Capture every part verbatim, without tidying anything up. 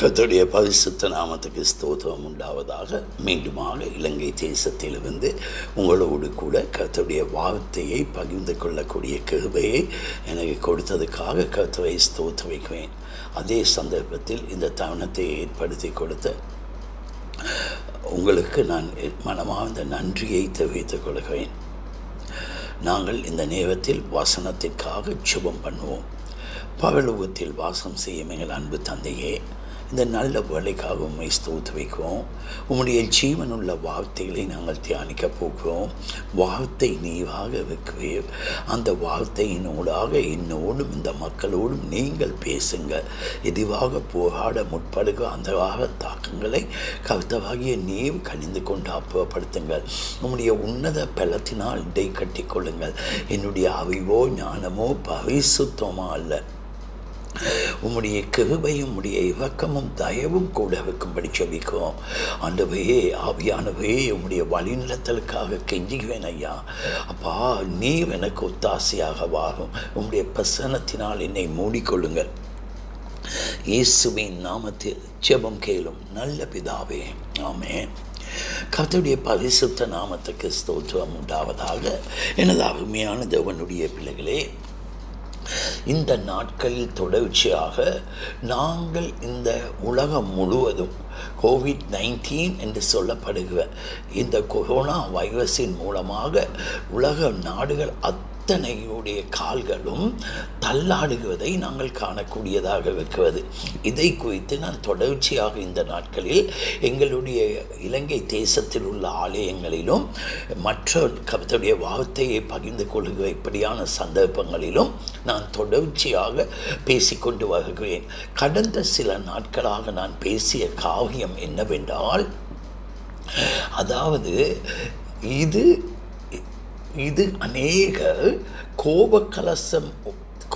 கர்த்தருடைய பரிசுத்த நாமத்துக்கு ஸ்தோத்திரம் உண்டாவதாக. மீண்டுமாக இலங்கை தேசத்திலிருந்து உங்களோடு கூட கர்த்தருடைய வார்த்தையை பகிர்ந்து கொள்ளக்கூடிய கிருபையை எனக்கு கொடுத்ததுக்காக கர்த்தரை ஸ்தோத்திரிக்கிறேன். அதே சந்தர்ப்பத்தில் இந்த தருணத்தை ஏற்படுத்தி கொடுத்த உங்களுக்கு நான் மனமார்ந்த நன்றியை தெரிவித்துக் கொள்கிறேன். நாங்கள் இந்த நேரத்தில் வாசனத்திற்காக சுபம் பண்ணுவோம். பரலோகத்தில் வாசம் செய்யும் எங்கள் அன்பு தந்தையே, இந்த நல்ல வேலைக்காக உண்மை ஸ்தோத்து வைக்கிறோம். உம்முடைய ஜீவனுள்ள வார்த்தைகளை நாங்கள் தியானிக்க போகிறோம். வார்த்தை நீவாக இருக்கிறீர். அந்த வார்த்தையினூடாக என்னோடும் இந்த மக்களோடும் நீங்கள் பேசுங்க. எதிவாக போராட முற்படுக அந்தவாக தாக்கங்களை கர்த்தவாகிய நீர் கணிந்து கொண்டு அப்புறப்படுத்துங்கள். உம்முடைய உன்னத பலத்தினால் இடை கட்டி கொள்ளுங்கள். என்னுடைய அறிவோ ஞானமோ பரிசுத்தமோ அல்ல, உம்முடைய கிருபையும் உடைய இவக்கமும் தயவும் கூட இருக்கும்படி செபிக்கிறோம். ஆண்டவையே, ஆவியானவையே, உம்முடைய வழிநிலத்தலுக்காக கெஞ்சுவேன் ஐயா. அப்பா, நீ எனக்கு ஒத்தாசையாக வாரும். உம்முடைய பிரசன்னத்தினால் என்னை மூடிக்கொள்ளுங்கள். இயேசுவின் நாமத்தில் ஜெபம் கேளும் நல்ல பிதாவே, ஆமென். கர்த்தருடைய பரிசுத்த நாமத்துக்கு ஸ்தோத்திரம் உண்டாவதாக. எனது அருமையான தேவனுடைய பிள்ளைகளே, இந்த நாட்களில் தொடர்ச்சியாக நாங்கள் இந்த உலகம் முழுவதும் கோவிட் நைன்டீன் என்று சொல்லப்படுகிற இந்த கொரோனா வைரஸின் மூலமாக உலக நாடுகள் அத்தனையுடைய கால்களும் தள்ளாடுகிறதை நாங்கள் காணக்கூடியதாக இருக்கிறது. இதை குறித்து நான் தொடர்ச்சியாக இந்த நாட்களில் எங்களுடைய இலங்கை தேசத்தில் உள்ள ஆலயங்களிலும் மற்ற கர்த்தருடைய வார்த்தையை பகிர்ந்து கொள்கிற இப்படியான சந்தர்ப்பங்களிலும் நான் தொடர்ச்சியாக பேசிக்கொண்டு வருகிறேன். கடந்த சில நாட்களாக நான் பேசிய காவியம் என்னவென்றால், அதாவது இது இது அநேக கோப கலசம்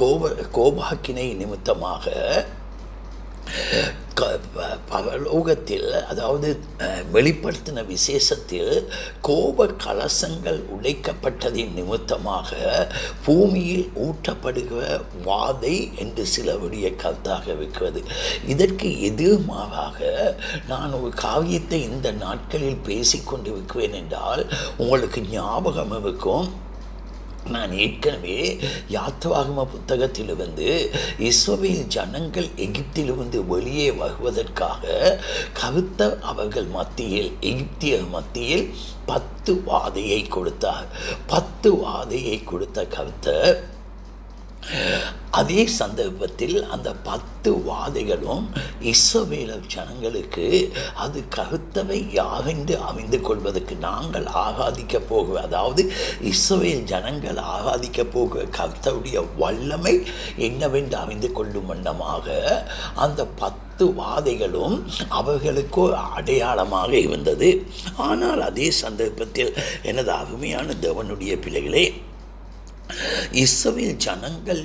கோப கோபாக்கினை நிமித்தமாக பரலோகத்தில், அதாவது வெளிப்படுத்தின விசேஷத்தில் கோப கலசங்கள் உடைக்கப்பட்டதின் நிமித்தமாக பூமியில் ஊற்றப்படுகிற வாதை என்று சிலருடைய கருத்தாக இருக்கிறது. இதற்கு எதிர்மாறாக நான் ஒரு காரியத்தை இந்த நாட்களில் பேசிக்கொண்டு இருக்கிறேன் என்றால் உங்களுக்கு ஞாபகம் இருக்கும். நான் ஏற்கனவே யாத்ராகம புத்தகத்திலிருந்து இஸ்ரவேல் ஜனங்கள் எகிப்திலிருந்து வெளியே வருவதற்காக கர்த்தர் அவர்கள் மத்தியில் எகிப்தியர் மத்தியில் பத்து வாதையை கொடுத்தார். பத்து வாதையை கொடுத்த கர்த்தர் அதே சந்தர்ப்பத்தில் அந்த பத்து வாதைகளும் இஸ்ரவேல் ஜனங்களுக்கு அது கர்த்தரை யாவென்று அமைந்து கொள்வதற்கு நாங்கள் ஆராதிக்க போகிற, அதாவது இஸ்ரவேல் ஜனங்கள் ஆராதிக்க போகிற கர்த்தருடைய வல்லமை என்னவென்று அமைந்து கொள்ளும் வண்ணமாக அந்த பத்து வாதைகளும் அவர்களுக்கு அடையாளமாக இருந்தது. ஆனால் அதே சந்தர்ப்பத்தில் எனது அருமையான தேவனுடைய பிள்ளைகளே, இஸ்ரவேல் ஜனங்கள்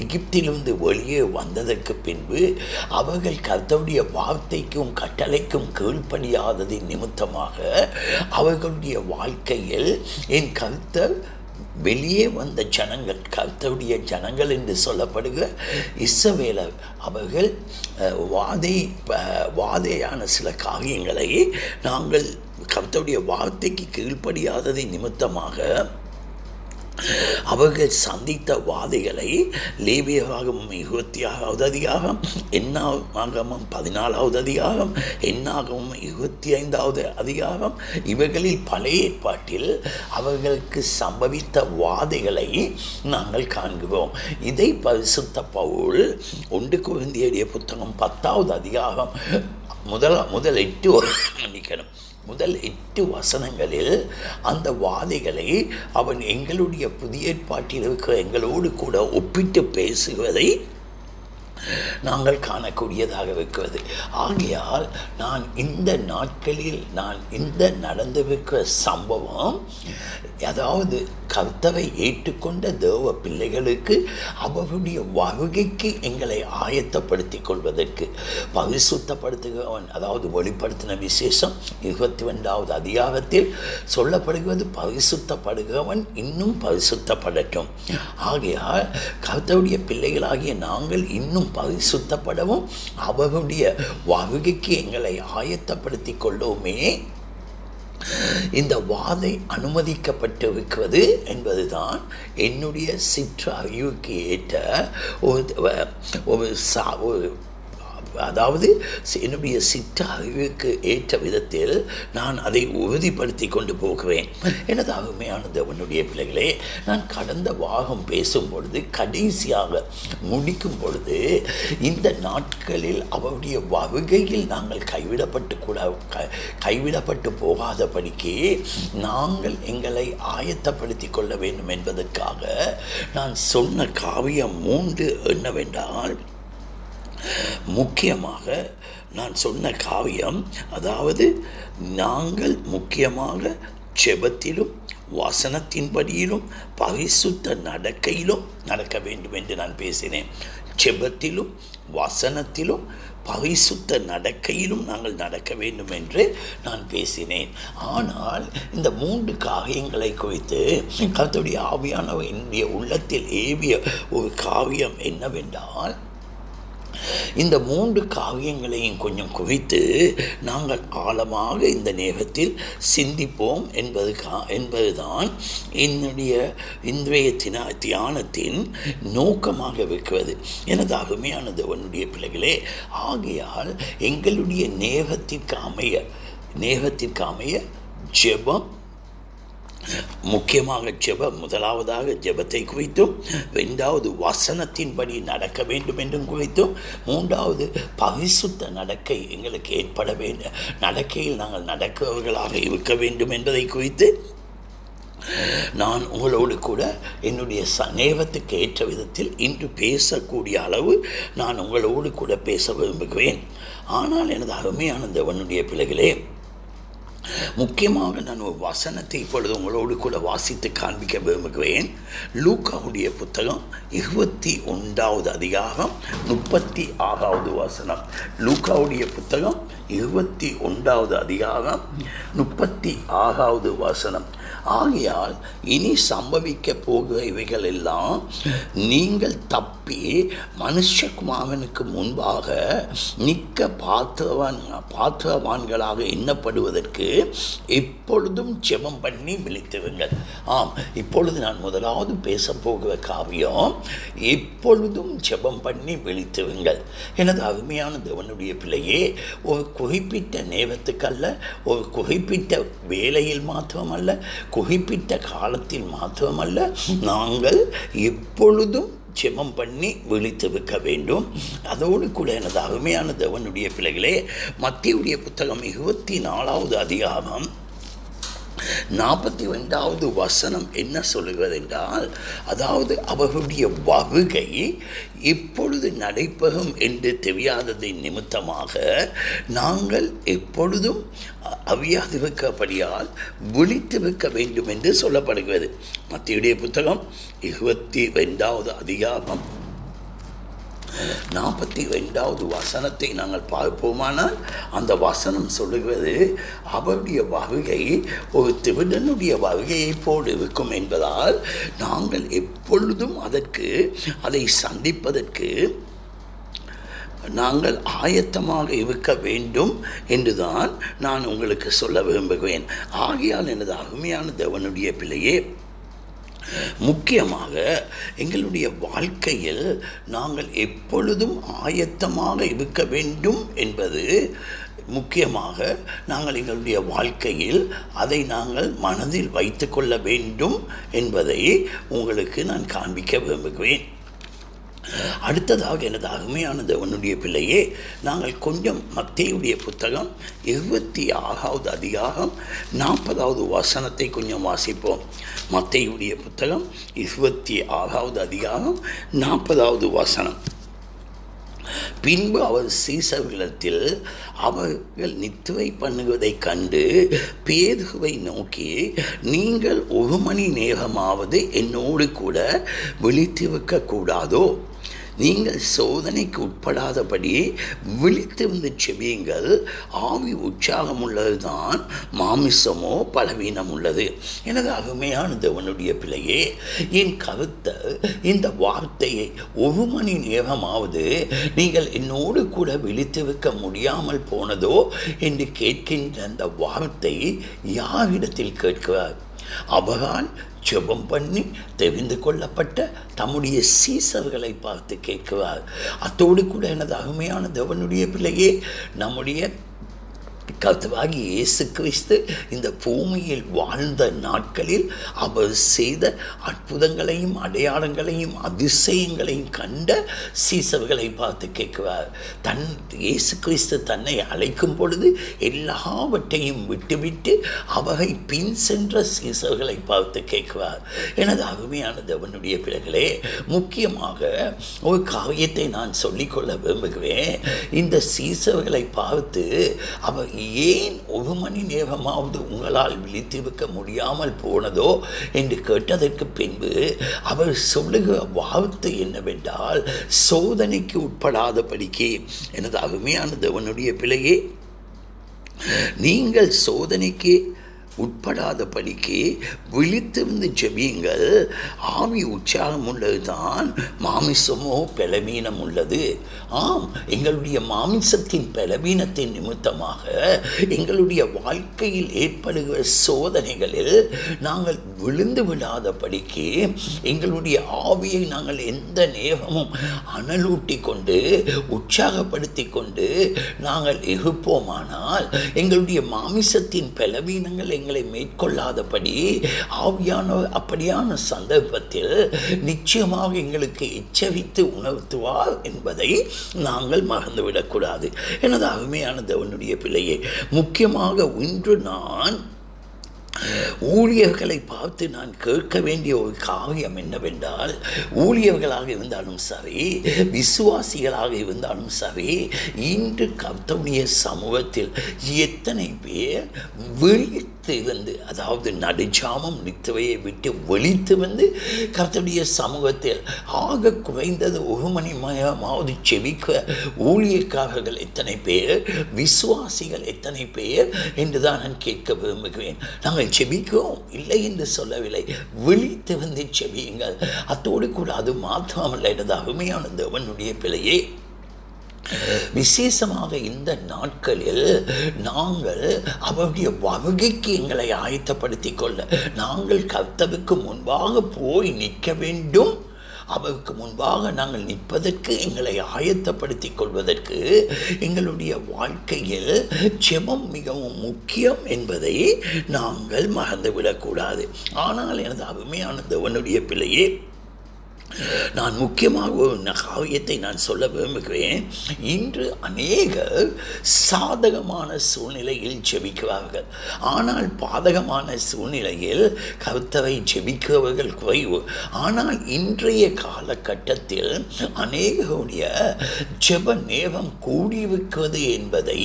எகிப்திலிருந்து வெளியே வந்ததற்கு பின்பு அவர்கள் கர்த்தருடைய வார்த்தைக்கும் கட்டளைக்கும் கீழ்ப்படியாததின் நிமித்தமாக அவர்களுடைய வாழ்க்கையில் என் கர்த்தர் வெளியே வந்த ஜனங்கள், கர்த்தருடைய ஜனங்கள் என்று சொல்லப்படுகிற இஸ்ரவேலர் அவர்கள் வாதை வாதையான சில காரியங்களை நாங்கள் கர்த்தருடைய வார்த்தைக்கு கீழ்ப்படியாததின் நிமித்தமாக அவர்கள் சந்தித்த வாதைகளை லேவியராகமம் இருபத்தி ஆறாவது அதிகாரம், என்னாகமம் பதினாலாவது அதிகாரம், என்னாகமம் இருபத்தி ஐந்தாவது அதிகாரம், இவர்களில் பழைய ஏற்பாட்டில் அவர்களுக்கு சம்பவித்த வாதைகளை நாங்கள் காண்கிறோம். இதை பரிசுத்த பவுல் ஒன்று கொரிந்தியருடைய புத்தகம் பத்தாவது அதிகாரம் முதல் முதல் எட்டு நினைக்கணும் முதல் எட்டு வசனங்களில் அந்த வாதைகளை அவன் எங்களுடைய புதிய ஏற்பாட்டில் இருக்கிற எங்களோடு கூட ஒப்பிட்டு பேசுவதை நாங்கள் காணக்கூடியதாக இருக்கிறது. ஆகையால் நான் இந்த நாட்களில் நான் இந்த நடந்திருக்கிற சம்பவம், அதாவது கர்த்தரை ஏற்றுக்கொண்ட தேவ பிள்ளைகளுக்கு அவருடைய வருகைக்கு எங்களை ஆயத்தப்படுத்தி கொள்வதற்கு பரிசுத்தப்படுத்துகிறவன், அதாவது வெளிப்படுத்தின விசேஷம் இருபத்தி ரெண்டாவது அதிகாரத்தில் சொல்லப்படுகிறது, பரிசுத்தப்படுகிறவன் இன்னும் பரிசுத்தப்படட்டும். ஆகையால் கர்த்தருடைய பிள்ளைகளாகிய நாங்கள் இன்னும் நாமும் பரிசுத்தப்படவும் அவருடைய வருகைக்கு எங்களை ஆயத்தப்படுத்தி கொள்ளவுமே இந்த வாதை அனுமதிக்கப்பட்டிருக்கிறது என்பதுதான் என்னுடைய சிற்றறிவுக்கு ஏற்ற ஒரு சா ஒரு அதாவது என்னுடைய சிற்ற அறிவுக்கு ஏற்ற விதத்தில் நான் அதை உறுதிப்படுத்தி கொண்டு போகிறேன். எனது அருமையானது அவனுடைய பிள்ளைகளே, நான் கடந்த வாகம் பேசும் பொழுது கடைசியாக முடிக்கும் பொழுது இந்த நாட்களில் அவருடைய வருகையில் நாங்கள் கைவிடப்பட்டு கூட கைவிடப்பட்டு போகாதபடிக்கு நாங்கள் எங்களை ஆயத்தப்படுத்தி கொள்ள வேண்டும் என்பதற்காக நான் சொன்ன காவியம் மூன்று என்னவென்றால், முக்கியமாக நான் சொன்ன காவியம் அதாவது நாங்கள் முக்கியமாக ஜெபத்திலும் வசனத்தின்படியிலும் பரிசுத்த நடக்கையிலும் நடக்க வேண்டும் என்று நான் பேசினேன். ஜெபத்திலும் வசனத்திலும் பரிசுத்த நடக்கையிலும் நாங்கள் நடக்க வேண்டும் என்று நான் பேசினேன். ஆனால் இந்த மூன்று காரியங்களை குறித்து கர்த்தருடைய ஆவியானவர் என்னுடைய உள்ளத்தில் ஏவிய ஒரு காவியம் என்னவென்றால், இந்த மூன்று காவியங்களையும் கொஞ்சம் குவித்து நாங்கள் ஆழமாக இந்த நேரத்தில் சிந்திப்போம் என்பது கா என்பதுதான் என்னுடைய இன்றைய தின தியானத்தின் நோக்கமாக இருக்கிறது. எனது அருமையானது அவனுடைய பிள்ளைகளே, ஆகையால் எங்களுடைய நேரத்திற்கு அமைய நேரத்திற்கு அமைய ஜெபம், முக்கியமாக ஜெப முதலாவதாக ஜெபத்தை குறித்தும், இரண்டாவது வசனத்தின்படி நடக்க வேண்டும் என்றும் குறித்தும், மூன்றாவது பரிசுத்த நடக்கை எங்களுக்கு ஏற்பட வேண்டும், நடக்கையில் நாங்கள் நடக்கிறவர்களாக இருக்க வேண்டும் என்பதை குறித்து நான் உங்களோடு கூட என்னுடைய நேரத்துக்கு ஏற்ற விதத்தில் இன்று பேசக்கூடிய அளவு நான் உங்களோடு கூட பேச விரும்புகிறேன். ஆனால் எனது அருமையானது அவனுடைய பிள்ளைகளே, முக்கியமாக நான் ஒரு வசனத்தை இப்பொழுது உங்களோடு கூட வாசித்து காண்பிக்க விரும்புகிறேன். லூக்காவுடைய புத்தகம் இருபத்தி ஒன்றாவது அதிகாரம் முப்பத்தி ஆறாவது வசனம். லூக்காவுடைய புத்தகம் இருபத்தி ஒன்றாவது அதிகாரம் முப்பத்தி ஆறாவது வசனம். ஆகையால் இனி சம்பவிக்க போகிற இவைகள் எல்லாம் நீங்கள் தப்பி மனுஷகுமாரனுக்கு முன்பாக நிற்க பாத்திரவான் பாத்திரவான்களாக எண்ணப்படுவதற்கு எப்பொழுதும் ஜெபம் பண்ணி விழித்திருங்கள். ஆம், இப்பொழுது நான் முதலாவது பேச போகிற காவியம் எப்பொழுதும் ஜெபம் பண்ணி விழித்திருங்கள். எனது அருமையான தேவனுடைய பிள்ளையே, ஒரு குறிப்பிட்ட நேரத்துக்கல்ல, ஒரு குறிப்பிட்ட வேலையில் மாத்திரமல்ல, குறிப்பிட்ட காலத்தில் மாத்திரமல்ல, நாங்கள் எப்பொழுதும் ஜெபம் பண்ணி விழித்திருக்க வேண்டும். அதோடு கூட எனது அருமையான தேவனுடைய பிள்ளைகளே, மத்தேயுடைய புத்தகம் இருபத்தி நாலாவது அதிகாரம் நாற்பத்தி ரெண்டாவது வசனம் என்ன சொல்லுகிறது என்றால், அதாவது அவர்களுடைய வருகை எப்பொழுது நடைபெறும் என்று தெரியாததை நிமித்தமாக நாங்கள் எப்பொழுதும் அவியாதிருக்கப்படியால் விழித்திருக்க வேண்டும் என்று சொல்லப்படுகிறது. மத்தேயுடைய புத்தகம் இருபத்தி ரெண்டாவது அதிகாரம் நாற்பத்தி ரெண்டாவது வசனத்தை நாங்கள் பார்ப்போமானால், அந்த வசனம் சொல்லுகிறது, அவருடைய வருகை ஒரு திருடனுடைய வருகையை போல் இருக்கும் என்பதால் நாங்கள் எப்பொழுதும் அதற்கு அதை சந்திப்பதற்கு நாங்கள் ஆயத்தமாக இருக்க வேண்டும் என்றுதான் நான் உங்களுக்கு சொல்ல விரும்புகிறேன். ஆகையால் எனது அருமையான தேவனுடைய பிள்ளையே, முக்கியமாக எங்களுடைய வாழ்க்கையில் நாங்கள் எப்பொழுதும் ஆயத்தமாக இருக்க வேண்டும் என்பது முக்கியமாக நாங்கள் எங்களுடைய வாழ்க்கையில் அதை நாங்கள் மனதில் வைத்து கொள்ள வேண்டும் என்பதை உங்களுக்கு நான் காண்பிக்க விரும்புகிறேன். அடுத்ததாக எனது அருமையானது அவனுடைய பிள்ளையே, நாங்கள் கொஞ்சம் மத்தேயுடைய புத்தகம் இருபத்தி ஆறாவது அதிகாரம் நாற்பதாவது வசனத்தை கொஞ்சம் வாசிப்போம். மத்தேயுடைய புத்தகம் இருபத்தி ஆறாவது அதிகாரம் நாற்பதாவது வசனம். பின்பு அவர் சீசர்களிடத்தில் அவர்கள் நித்திரை பண்ணுவதை கண்டு பேதுருவை நோக்கி, நீங்கள் ஒரு மணி நேரமாவது என்னோடு கூட விழித்திருக்க கூடாதோ? நீங்கள் சோதனைக்கு உட்படாதபடி விழித்திருந்து செவியுங்கள். ஆவி உற்சாகம் உள்ளது தான், மாமிசமோ பலவீனம் உள்ளது. எனது அருமையான தேவனுடைய பிள்ளையே, என் கருத்தை, இந்த வார்த்தையை ஒரு மணி நேரமாவது நீங்கள் என்னோடு கூட விழித்திருக்க முடியாமல் போனதோ என்று கேட்கின்ற அந்த வார்த்தை யாரிடத்தில் கேட்கிறார்? அவரால் ஜெபம் பண்ணி தெரிந்து கொள்ளப்பட்ட தம்முடைய சீசர்களை பார்த்து கேட்கிறார். அத்தோடு கூட எனது அருமையான தேவனுடைய பிள்ளையே, நம்முடைய கர்த்தராகிய இயேசு கிறிஸ்து இந்த பூமியில் வாழ்ந்த நாட்களில் அவர் செய்த அற்புதங்களையும் அடையாளங்களையும் அதிசயங்களையும் கண்ட சீசர்களை பார்த்து கேட்கிறார். தன் இயேசு கிறிஸ்து தன்னை அழைக்கும் பொழுது எல்லாவற்றையும் விட்டுவிட்டு அவரை பின் சென்ற சீசர்களை பார்த்து கேட்கிறார். எனது அருமையான தேவனுடைய பிள்ளைகளே, முக்கியமாக ஒரு காரியத்தை நான் சொல்லிக்கொள்ள விரும்புகிறேன். இந்த சீசர்களை பார்த்து அவர் ஏன் ஒரு மணி நேரமாவது உங்களால் விழித்திருக்க முடியாமல் போனதோ என்று கேட்டதற்கு பின்பு அவர் சொல்லுகிற வார்த்தை என்னவென்றால், சோதனைக்கு உட்படாதபடிக்கு. எனது அருமையான தேவனுடைய பிள்ளையே, நீங்கள் சோதனைக்கு உட்படாதபடிக்கு விழித்திருந்து ஜெபியுங்கள். ஆவி உற்சாகம் உள்ளது தான், மாமிசமோ பலவீனம் உள்ளது. ஆம், எங்களுடைய மாமிசத்தின் பலவீனத்தின் நிமித்தமாக எங்களுடைய வாழ்க்கையில் ஏற்படுகிற சோதனைகளில் நாங்கள் விழுந்து விடாதபடிக்கு எங்களுடைய ஆவியை நாங்கள் எந்த நேரமும் அனலூட்டி கொண்டு உற்சாகப்படுத்தி கொண்டு நாங்கள் இருப்போமானால் எங்களுடைய மாமிசத்தின் பலவீனங்கள் மேற்கொள்ளாதபடி ஆவியானவர் அப்படியான சந்தர்ப்பத்தில் நிச்சயமாக எங்களுக்கு எச்சரித்து உணர்த்துவார் என்பதை நாங்கள் மறந்துவிடக்கூடாது. எனது அருமையான தேவனுடைய பிள்ளையே, முக்கியமாக இன்று நான் ஊழியர்களை பார்த்து நான் கேட்க வேண்டிய ஒரு காரியம் என்னவென்றால், ஊழியர்களாக இருந்தாலும் சரி, விசுவாசிகளாக இருந்தாலும் சரி, இன்று கர்த்தருடைய சமூகத்தில் எத்தனை பேர் வெளித்து வந்து, அதாவது நடுச்சாமம் நித்தவையை விட்டு வெளித்து வந்து கர்த்தருடைய சமூகத்தில் ஆக குறைந்தது ஒரு மணி மயமாவது செவிக்க ஊழியக்காரர்கள் எத்தனை பேர், விசுவாசிகள் எத்தனை பேர் என்று தான் நான் கேட்க விரும்புகிறேன். நாங்கள் செபிக்கிறோம், இல்லை என்று சொல்லவில்லை, விழித்து வந்து செபியுங்கள். அத்தோடு கூட அது மாத்திரமல்ல எனது அருமையான தேவனுடைய பிள்ளையே, விசேஷமாக இந்த நாட்களில் நாங்கள் அவருடைய வருகைக்கு எங்களை ஆயத்தப்படுத்தி கொள்ள நாங்கள் கர்த்தருக்கு முன்பாக போய் நிற்க வேண்டும். அவருக்கு முன்பாக நாங்கள் நிற்பதற்கு எங்களை ஆயத்தப்படுத்தி கொள்வதற்கு எங்களுடைய வாழ்க்கையில் ஜெபம் மிகவும் முக்கியம் என்பதை நாங்கள் மறந்துவிடக்கூடாது. ஆனால் எனது அருமையான தேவனுடைய பிள்ளையே, நான் முக்கியமாக ஒரு காரியத்தை நான் சொல்ல விரும்புகிறேன். இன்று அநேகர் சாதகமான சூழ்நிலையில் ஜெபிக்கிறார்கள், ஆனால் பாதகமான சூழ்நிலையில் கர்த்தரை ஜெபிக்கிறவர்கள் குறைவு. ஆனால் இன்றைய காலகட்டத்தில் அநேகருடைய ஜெப நேரம் கூடியிருக்கிறது என்பதை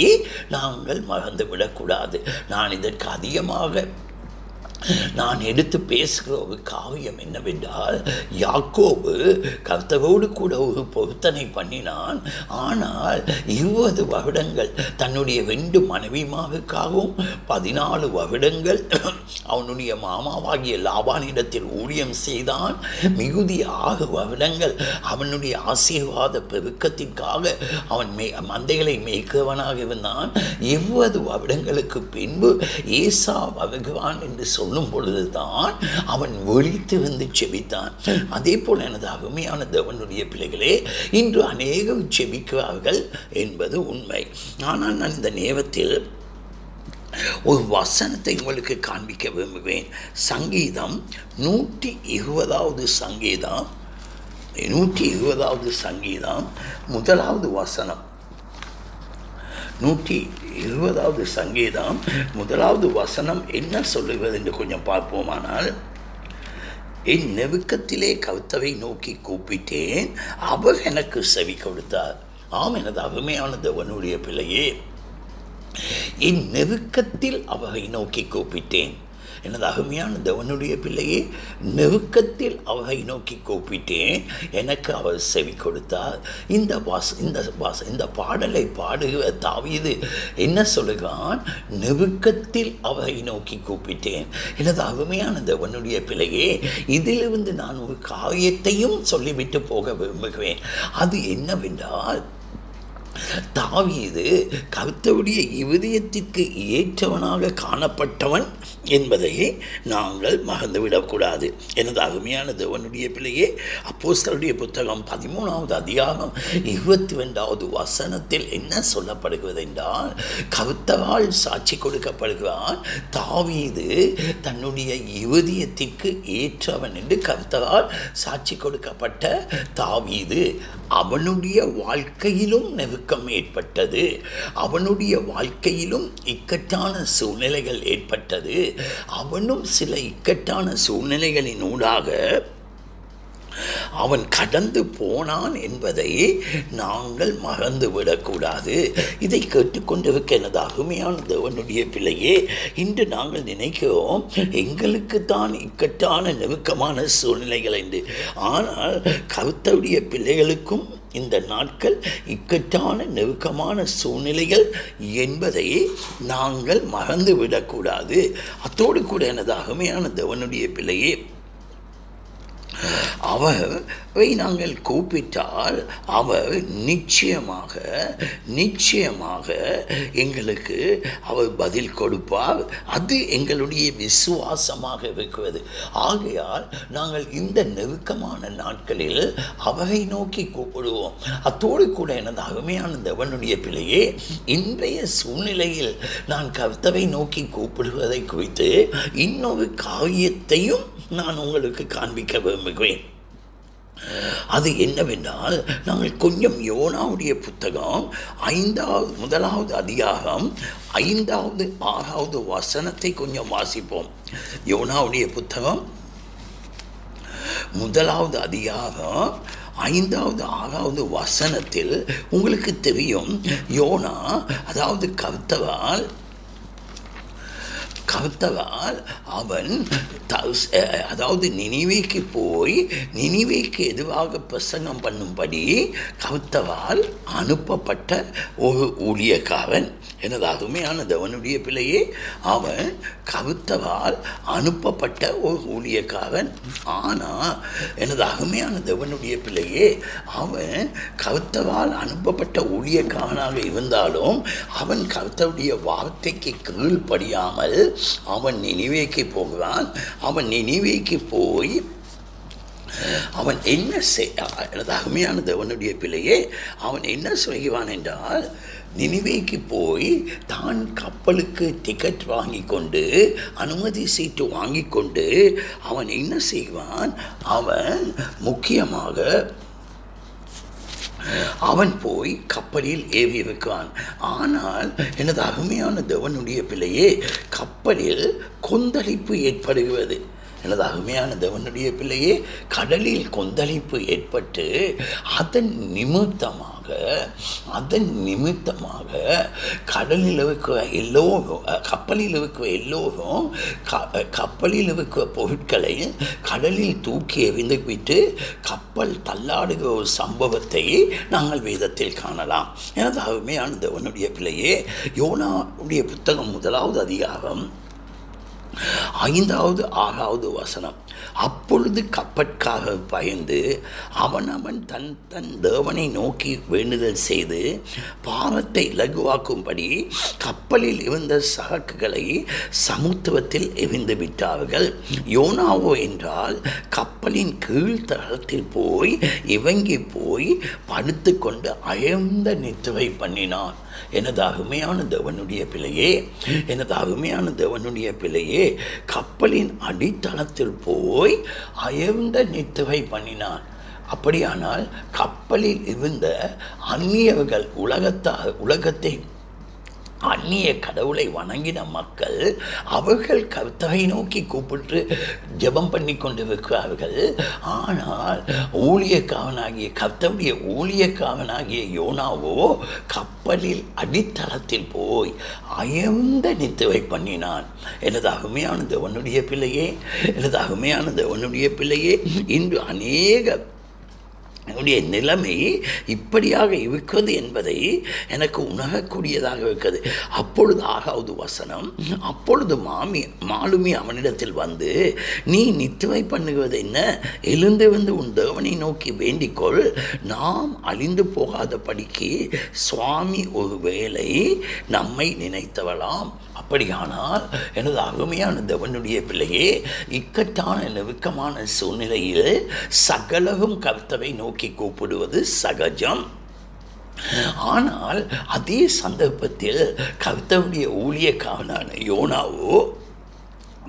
நாங்கள் மறந்துவிடக்கூடாது. நான் இதற்கு அதிகமாக நான் எடுத்து பேசுகிற ஒரு காவியம் என்னவென்றால், யாக்கோபு கர்த்தரோடு கூட ஒரு பொருத்தனை பண்ணினான். ஆனால் இருபது வருடங்கள் தன்னுடைய ரெண்டு மனைவிமாருக்காகவும் பதினாலு வருடங்கள் அவனுடைய மாமாவாகிய லாபானிடத்தில் ஊழியம் செய்தான். மிகுதி ஆறு வருடங்கள் அவனுடைய ஆசீர்வாத பெருக்கத்திற்காக அவன் மே மந்தைகளை மேய்க்கிறவனாக இருந்தான். இருபது வருடங்களுக்கு பின்பு ஏசா வருகிறான் என்று சொல் பொழுதுதான் அவன் ஒழித்து வந்து செபித்தான். அதே போல் எனது அருமையான தேவனுடைய பிள்ளைகளே, இன்று அநேகம் செபிக்கிறார்கள் என்பது உண்மை. ஆனால் நான் இந்த நேரத்தில் ஒரு வசனத்தை உங்களுக்கு காண்பிக்க விரும்புவேன். சங்கீதம் நூற்றி இருபதாவது சங்கீதம் நூற்றி இருபதாவது சங்கீதம் முதலாவது வசனம் நூற்றி இருபதாவது சங்கீதம் முதலாவது வசனம் என்ன சொல்லுகிறது என்று கொஞ்சம் பார்ப்போமானால், என் நெருக்கத்திலே கர்த்தரை நோக்கி கூப்பிட்டேன், அவர் எனக்கு செவி கொடுத்தார். ஆம், எனது அருமையான தேவனுடைய பிள்ளையே, என் நெருக்கத்தில் அவரை நோக்கி கூப்பிட்டேன். எனது அகமையான தேவனுடைய பிள்ளையை நெருக்கத்தில் அவகை நோக்கி கூப்பிட்டேன், எனக்கு அவர் செவி கொடுத்தார். இந்த வாஸ் இந்த வாஸ் இந்த பாடலை பாடுகிற தாவீது என்ன சொல்லுகிறான்? நெருக்கத்தில் அவகை நோக்கி கூப்பிட்டேன். எனது அகமையான தேவனுடைய பிள்ளையே, இதிலிருந்து நான் ஒரு காரியத்தையும் சொல்லிவிட்டு போக விரும்புகிறேன். அது என்னவென்றால், தாவீது கர்த்தருடைய இருதயத்திற்கு ஏற்றவனாக காணப்பட்டவன் என்பதையே நாங்கள் மறந்துவிடக்கூடாது. எனது அருமையான தேவனுடைய பிள்ளையே, அப்போஸ்தலருடைய புத்தகம் பதிமூணாவது அதிகாரம் இருபத்தி ரெண்டாவது வசனத்தில் என்ன சொல்லப்படுகிறது என்றால், கர்த்தரால் சாட்சி கொடுக்கப்படுகிறான் தாவீது தன்னுடைய இருதயத்திற்கு ஏற்றவன் என்று கர்த்தரால் சாட்சி கொடுக்கப்பட்ட தாவீது அவனுடைய வாழ்க்கையிலும் நெருக்கம் ஏற்பட்டது, அவனுடைய வாழ்க்கையிலும் இக்கட்டான சூழ்நிலைகள் ஏற்பட்டது. அவனும் சில இக்கட்டான சூழ்நிலைகளின் ஊடாக அவன் கடந்து போனான் என்பதை நாங்கள் மறந்துவிடக்கூடாது. இதை கேட்டுக்கொண்டிருக்க எனது அருமையான தேவனுடைய பிள்ளையே, இன்று நாங்கள் நினைக்கிறோம் எங்களுக்கு தான் இக்கட்டான நெருக்கமான சூழ்நிலைகள் என்று. ஆனால் கர்த்தருடைய பிள்ளைகளுக்கும் இந்த நாட்கள் இக்கட்டான நெருக்கமான சூழ்நிலைகள் என்பதை நாங்கள் மறந்துவிடக்கூடாது. அத்தோடு கூட எனது அருமையான தேவனுடைய பிள்ளையே, அவரை நாங்கள் கூப்பிட்டால் அவர் நிச்சயமாக நிச்சயமாக எங்களுக்கு அவர் பதில் கொடுப்பார். அது எங்களுடைய விசுவாசமாக இருக்கிறது. ஆகையால் நாங்கள் இந்த நெருக்கமான நாட்களில் அவரை நோக்கி கூப்பிடுவோம். அத்தோடு கூட எனது அருமையான தேவனுடைய பிள்ளையே, இன்றைய சூழ்நிலையில் நான் கர்த்தரை நோக்கி கூப்பிடுவதை குறித்து இன்னொரு காரியத்தையும் நான் உங்களுக்கு காண்பிக்க விரும்புகிறேன். அது என்னவென்றால், நாங்கள் கொஞ்சம் யோனாவுடைய புத்தகம் ஐந்தாவது முதலாவது அதிகாரம் ஐந்தாவது ஆறாவது வசனத்தை கொஞ்சம் வாசிப்போம். யோனாவுடைய புத்தகம் முதலாவது அதிகாரம் ஐந்தாவது ஆறாவது வசனத்தில் உங்களுக்கு தெரியும், யோனா அதாவது கர்த்தரால் கர்த்தரால் அவன் அதாவது நினிவேக்கு போய் நினிவேக்கு எதுவாக பிரசங்கம் பண்ணும்படி கர்த்தரால் அனுப்பப்பட்ட ஒரு ஊழியக்காரன். எனது அருமையான தேவனுடைய பிள்ளையே, அவன் கர்த்தரால் அனுப்பப்பட்ட ஒரு ஊழியக்காரன். ஆனால் எனது அருமையான தேவனுடைய பிள்ளையே, அவன் கர்த்தரால் அனுப்பப்பட்ட ஊழியக்காரனாக இருந்தாலும் அவன் கர்த்தருடைய வார்த்தைக்கு கீழ்ப்படியாமல் அவன் நினிவேக்கு போகிறான். அவன் நினிவேக்கு போய் அவன் என்ன செய்ய அருமையான தேவனுடைய பிள்ளையே, அவன் என்ன செய்வான் என்றால், நினிவேக்கு போய் தான் கப்பலுக்கு டிக்கெட் வாங்கி கொண்டு அனுமதி சீட்டு வாங்கி கொண்டு அவன் என்ன செய்வான், அவன் முக்கியமாக அவன் போய் கப்பலில் ஏவி வைக்கான். ஆனால் எனது அருமையான தேவனுடைய பிள்ளையே, கப்பலில் கொந்தளிப்பு ஏற்படுகிறது. எனது அருமையான தேவனுடைய பிள்ளையே, கடலில் கொந்தளிப்பு ஏற்பட்டு அதன் நிமித்தமாக அதன் நிமித்தமாக கடலில் இருக்கிற எல்லோரும் கப்பலில் இருக்கிற எல்லோரும் கப்பலில் இருக்கிற பொருட்களை கடலில் தூக்கி எறிந்துவிட்டு கப்பல் தள்ளாடுகிற ஒரு சம்பவத்தை நாங்கள் வேதத்தில் காணலாம். எனது அருமையான தேவனுடைய பிள்ளையே, யோனாவுடைய புத்தகம் முதலாவது அதிகாரம் ஐந்தாவது ஆறாவது வசனம். அப்பொழுது கப்பற்காக பயந்து அவன் அவன் தன் தன் தேவனை நோக்கி வேண்டுதல் செய்து பாரத்தை இலகுவாக்கும்படி கப்பலில் இருந்த சகக்குகளை சமுத்திரத்தில் எரிந்து விட்டார்கள். யோனாவோ என்றால் கப்பலின் கீழ்த்தளத்தில் போய் இவங்கி போய் படுத்து கொண்டு அயர்ந்த நித்திரை பண்ணினான். எனது அருமையான தேவனுடைய பிள்ளையே, எனது அருமையான தேவனுடைய பிள்ளையே, கப்பலின் அடித்தளத்தில் போய் அயர்ந்த நித்திரை பண்ணினான். அப்படியானால் கப்பலில் இருந்த அந்நியர்கள் உலகத்தா உலகத்தை அந்நிய கடவுளை வணங்கின மக்கள் அவர்கள் கர்த்தரை நோக்கி கூப்பிட்டு ஜெபம் பண்ணி கொண்டிருக்கிறார்கள். ஆனால் ஊழியக்காரனாகிய கர்த்தருடைய ஊழியக்காரனாகிய யோனாவோ கப்பலில் அடித்தளத்தில் போய் அயர்ந்த நித்திரை பண்ணினான். எனது அருமையான தேவனுடைய பிள்ளையே, எனது அருமையான தேவனுடைய பிள்ளையே, இன்று அநேக என்னுடைய நிலைமை இப்படியாக இருக்கிறது என்பதை எனக்கு உணரக்கூடியதாக இருக்கிறது. அப்பொழுது ஆகாவது வசனம், அப்பொழுது மாமி மாலுமி அவனிடத்தில் வந்து, நீ நித்திரை பண்ணுகிறது என்ன? எழுந்து வந்து உன் தேவனை நோக்கி வேண்டிக்கொள், நாம் அழிந்து போகாதபடிக்கு சுவாமி ஒரு வேளை நம்மை நினைத்தவளாம். அப்படியானால் எனது அருமையான தேவனுடைய பிள்ளையே, இக்கட்டான நெருக்கமான சூழ்நிலையில் சகலவும் கர்த்தரை நோக்கி நோக்கி கூப்பிடுவது சகஜம். ஆனால் அதே சந்தர்ப்பத்தில் கர்த்தருடைய ஊழியக்காரனான யோனாவோ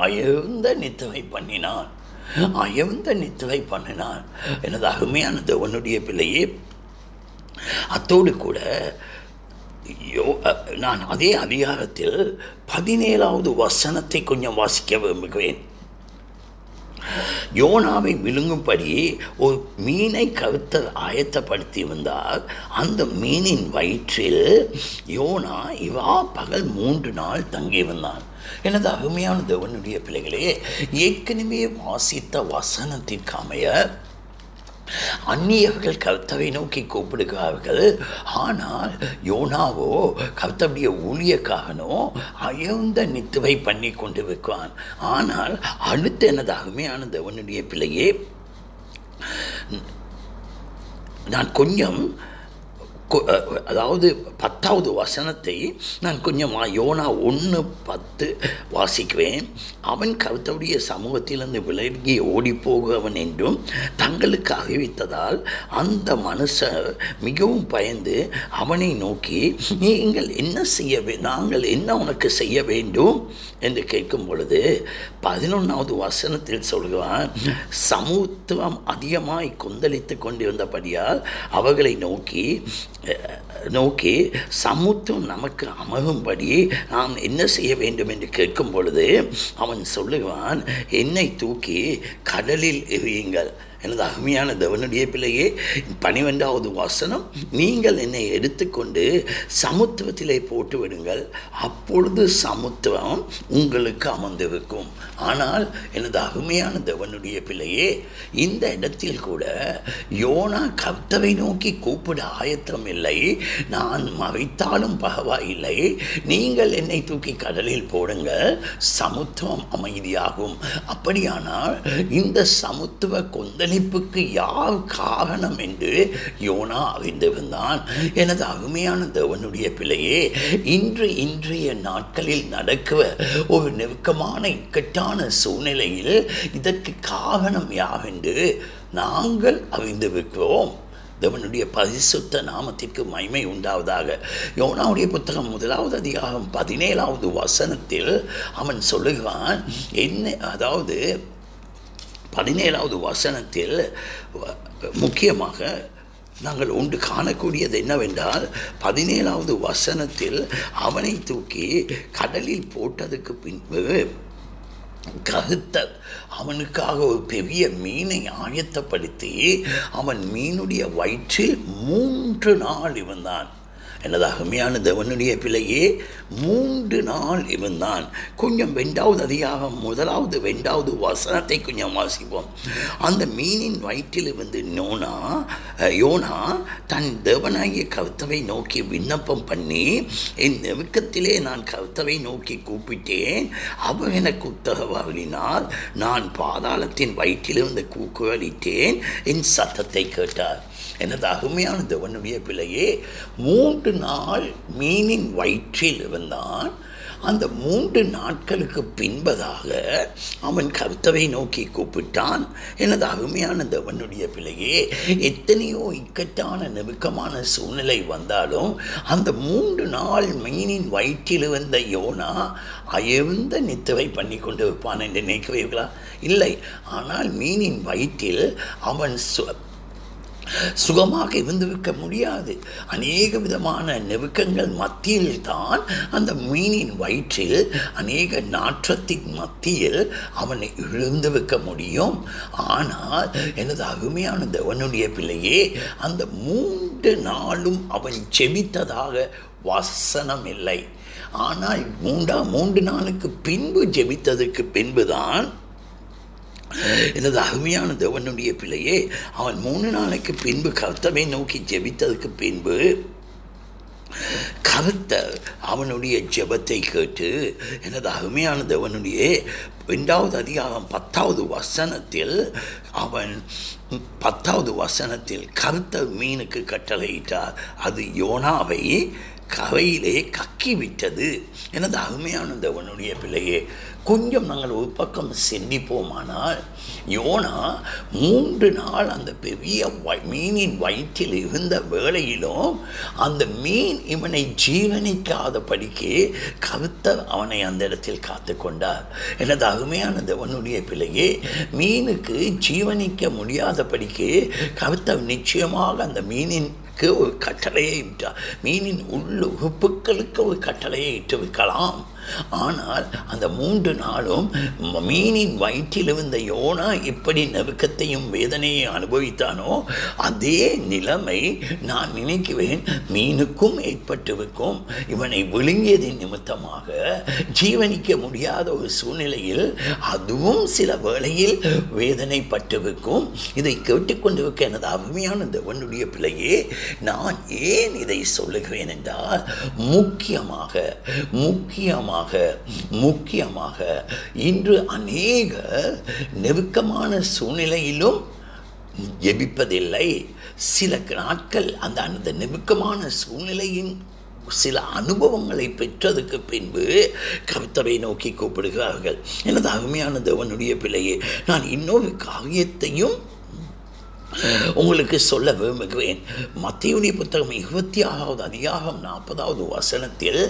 அயர்ந்த நித்திரை பண்ணினான், அயர்ந்த நித்திரை பண்ணினான். எனது அருமையானது உன்னுடைய பிள்ளையே, அத்தோடு கூட நான் அதே அதிகாரத்தில் பதினேழாவது வசனத்தை கொஞ்சம் வாசிக்க விரும்புகிறேன். யோனாவை விழுங்கும்படி ஒரு மீனை கர்த்தர் ஆயத்தப்படுத்தி இருந்தார். அந்த மீனின் வயிற்றில் யோனா இவா பகல் மூன்று நாள் தங்கியிருந்தான். எனது அருமையான தேவனுடைய பிள்ளைகளே, ஏற்கனவே வாசித்த வசனத்திற்கமைய அந்நியர்கள் கர்த்தரை நோக்கி கூப்பிடுகிறார்கள். ஆனால் யோனாவோ கர்த்தருடைய ஊழியக்காரனோ அயர்ந்த நித்திரை பண்ணி கொண்டிருக்கிறான். ஆனால் அடுத்து எனது அருமையான தேவனுடைய பிள்ளையே, நான் கொஞ்சம் அதாவது பத்தாவது வசனத்தை நான் கொஞ்சம் யோனா ஒன்று பத்து வாசிக்குவேன். அவன் கர்த்தருடைய சமூகத்திலிருந்து விலகி ஓடிப்போகிறவன் என்றும் தங்களுக்கு அறிவித்ததால் அந்த மனுஷர் மிகவும் பயந்து அவனை நோக்கி, நீங்கள் என்ன செய்ய நாங்கள் என்ன உனக்கு செய்ய வேண்டும் என்று கேட்கும் பொழுது பதினொன்றாவது வசனத்தில் சொல்கிறான், சமூகம் அதிகமாய் கொந்தளித்து கொண்டிருந்தபடியால் அவர்களை நோக்கி நோக்கி சமூகம் நமக்கு அமரும்படி நாம் என்ன செய்ய வேண்டும் என்று கேட்கும் பொழுது அவன் சொல்லுவான், என்னை தூக்கி கடலில் எறியுங்கள். எனது அருமையான தேவனுடைய பிள்ளையே, பனிரெண்டாவது வசனம், நீங்கள் என்னை எடுத்துக்கொண்டு சமுத்திரத்திலே போட்டு விடுங்கள், அப்பொழுது சமுத்திரம் உங்களுக்கு அமர்ந்திருக்கும். ஆனால் எனது அருமையான தேவனுடைய பிள்ளையே, இந்த இடத்தில் கூட யோனா கர்த்தரை நோக்கி கூப்பிட ஆயத்தம் இல்லை. நான் மறைத்தாலும் பகவாயில்லை, நீங்கள் என்னை தூக்கி கடலில் போடுங்க, சமுத்திரம் அமைதியாகும். அப்படியானால் இந்த சமுத்திர கொந்தளி க்கு யார் காரணம் என்று யோனா அறிந்திருந்தான். எனது அருமையான தேவனுடைய பிள்ளையே, இன்று இன்றைய நாட்களில் நடக்கிற ஒரு நெருக்கமான இக்கட்டான சூழ்நிலையில் இதற்கு காரணம் யாவென்று நாங்கள் அறிந்திருக்கிறோம். தேவனுடைய பரிசுத்த நாமத்திற்கு மகிமை உண்டாவதாக. யோனாவுடைய புத்தகம் முதலாவது அதிகாரம் பதினேழாவது வசனத்தில் அவன் சொல்லுகிறான், என்ன அதாவது பதினேழாவது வசனத்தில் முக்கியமாக நாங்கள் ஒன்று காணக்கூடியது என்னவென்றால், பதினேழாவது வசனத்தில் அவனை தூக்கி கடலில் போட்டதுக்கு பின்பு கர்த்தர் அவனுக்காக ஒரு பெரிய மீனை ஆயத்தப்படுத்தி அவன் மீனுடைய வயிற்றில் மூன்று நாள் இருந்தான். எனது அருமையான தேவனுடைய பிள்ளையே, மூன்று நாள் இருந்தான். கொஞ்சம் ரெண்டாவது அதிகாரம் முதலாவது ரெண்டாவது வசனத்தை கொஞ்சம் வாசிப்போம். அந்த மீனின் வயிற்றில் இருந்து யோனா யோனா தன் தேவனாகிய கர்த்தரை நோக்கி விண்ணப்பம் பண்ணி, என் நெருக்கத்திலே நான் கர்த்தரை நோக்கி கூப்பிட்டேன், அவர் எனக்கு உத்தரவருளினார், நான் பாதாளத்தின் வயிற்றிலிருந்து கூக்குரலிட்டேன், என் சத்தத்தை கேட்டார். எனது அருமையான தேவனுடைய பிள்ளையே, மூன்று நாள் மீனின் வயிற்றில் இருந்தான். அந்த மூன்று நாட்களுக்கு பின்பதாக அவன் கர்த்தரை நோக்கி கூப்பிட்டான். எனது அருமையான தேவனுடைய பிள்ளையே, எத்தனையோ இக்கட்டான நெருக்கமான சூழ்நிலை வந்தாலும் அந்த மூன்று நாள் மீனின் வயிற்றில் இருந்த யோனா அயர்ந்த நித்திரை பண்ணி கொண்டு இருப்பான் என்று நினைக்கிறீர்களா? இல்லை. ஆனால் மீனின் வயிற்றில் அவன் சுகமாக இருந்துவிக்க முடியாது. அநேக விதமான நெருக்கங்கள் மத்தியில் தான் அந்த மீனின் வயிற்றில் அநேக நாற்றத்தின் மத்தியில் அவனை எழுந்து வைக்க முடியும். ஆனால் எனது அருமையான தேவனுடைய பிள்ளையே, அந்த மூன்று நாளும் அவன் செபித்ததாக வசனம் இல்லை. ஆனால் மூன்றா மூன்று நாளுக்கு பின்பு ஜெபித்ததற்கு பின்புதான் எனது அருமையான தேவனுடைய பிள்ளையே, அவன் மூணு நாளைக்கு பின்பு கர்த்தரை நோக்கி ஜெபித்ததற்கு பின்பு கர்த்தர் அவனுடைய ஜெபத்தை கேட்டு எனது அருமையான தேவனுடைய இரண்டாவது அதிகாரம் பத்தாவது வசனத்தில் அவன் பத்தாவது வசனத்தில் கர்த்தர் மீனுக்கு கட்டளையிட்டார், அது யோனாவை கரையிலே கக்கிவிட்டது. எனது அருமையான தேவனுடைய பிள்ளையே, கொஞ்சம் நாங்கள் ஒரு பக்கம் சிந்திப்போமானால், யோனா மூன்று நாள் அந்த பெரிய மீனின் வயிற்றில் இருந்த வேளையிலும் அந்த மீன் இவனை ஜீவனிக்காத படிக்கு கர்த்தர் அவனை அந்த இடத்தில் காத்து கொண்டார். எனது அருமையான தேவனுடைய பிள்ளையே, மீனுக்கு ஜீவனிக்க முடியாத படிக்கு கர்த்தர் நிச்சயமாக அந்த மீனின் ஒரு கட்டளையை இட்டார். மீனின் உள்ள உறுப்புகளுக்கு ஒரு கட்டளையை இட்டு வைக்கலாம். ஆனால் அந்த மூன்று நாளும் மீனின் வயிற்றிலிருந்த யோனா இப்படி நெருக்கத்தையும் வேதனையை அனுபவித்தானோ அதே நிலைமை நான் நினைக்குவேன் மீனுக்கும் ஏற்பட்டிருக்கும். இவனை விழுங்கியதின் நிமித்தமாக ஜீவனிக்க முடியாத ஒரு சூழ்நிலையில் அதுவும் சில வேளையில் வேதனைப்பட்டிருக்கும். இதை கேட்டுக்கொண்டிருக்க எனது அருமையான தேவனுடைய பிள்ளையே, நான் ஏன் இதை சொல்லுகிறேன் என்றால், முக்கியமாக முக்கியமாக முக்கியமாக இன்று அநேக நெருக்கமான சூழ்நிலையிலும் ஜெபிப்பதில்லை. சில நாட்கள் அந்த அந்த நெருக்கமான சூழ்நிலையின் சில அனுபவங்களை பெற்றதுக்கு பின்பு கர்த்தரை நோக்கி கூப்பிடுகிறார்கள். எனது அருமையான தேவனுடைய பிள்ளையே, நான் இன்னொரு காரியத்தையும் உங்களுக்கு சொல்ல விரும்புகிறேன். மத்தேயுடைய புத்தகம் இருபத்தி ஆறாவது அதிகாரம் நாற்பதாவது வசனத்தில்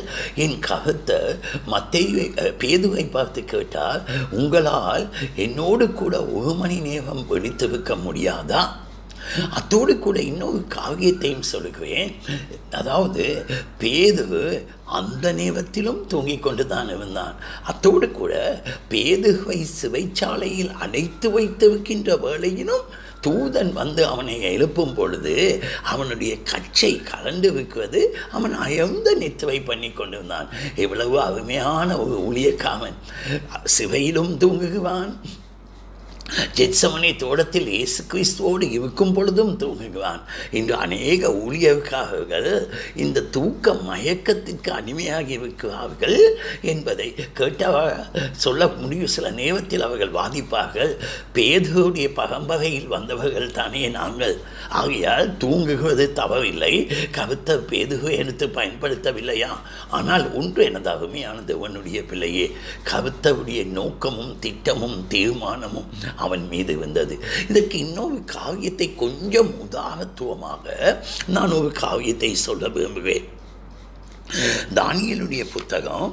என் கர்த்தர் மத்தேயுவை பேதுவை பார்த்து கேட்டார், உங்களால் என்னோடு கூட ஒரு மணி நேரம் வெடித்திருக்க முடியாதா? அத்தோடு கூட இன்னொரு காரியத்தையும் சொல்லுகிறேன். அதாவது பேதுரு அந்த நேரத்திலும் தூங்கிக் கொண்டு தான் இருந்தான். அத்தோடு கூட பேதுவை சிறைச்சாலையில் அடைத்து வைத்திருக்கின்ற வேளையிலும் தூதன் வந்து அவனை எழுப்பும் பொழுது அவனுடைய கச்சை கலண்டு விற்கிறது. அவன் அயர்ந்த நித்திரை பண்ணி கொண்டிருந்தான். எவ்வளவு அருமையான ஒரு ஊழியக்காரன்! சிறையிலும் தூங்குகிறான், ஜெத்சமனி தோட்டத்தில் இயேசு கிறிஸ்துவோடு இருக்கும் பொழுதும் தூங்குகிறான். இன்று அநேக ஊழியர்கள் இந்த தூக்க மயக்கத்திற்கு அடிமையாகி இருக்கிறார்கள் என்பதை கேட்டவா சொல்ல முடியும். சில நேரத்தில் அவர்கள் வாதிப்பார்கள், பேதுருடைய பரம்பரையில் வந்தவர்கள் தானே நாங்கள், ஆகையால் தூங்குகிறது தவறில்லை, கருத்த பேதுரு எடுத்து பயன்படுத்தவில்லையா? ஆனால் ஒன்று எனது அருமையானது அவனுடைய பிள்ளையே, கருத்தவுடைய நோக்கமும் திட்டமும் தீர்மானமும் அவன் மீது வந்தது. இதற்கு இன்னொரு காவியத்தை கொஞ்சம் உதாரணத்துவமாக நான் ஒரு காவியத்தை சொல்ல விரும்புவேன். தானியேலுடைய புத்தகம்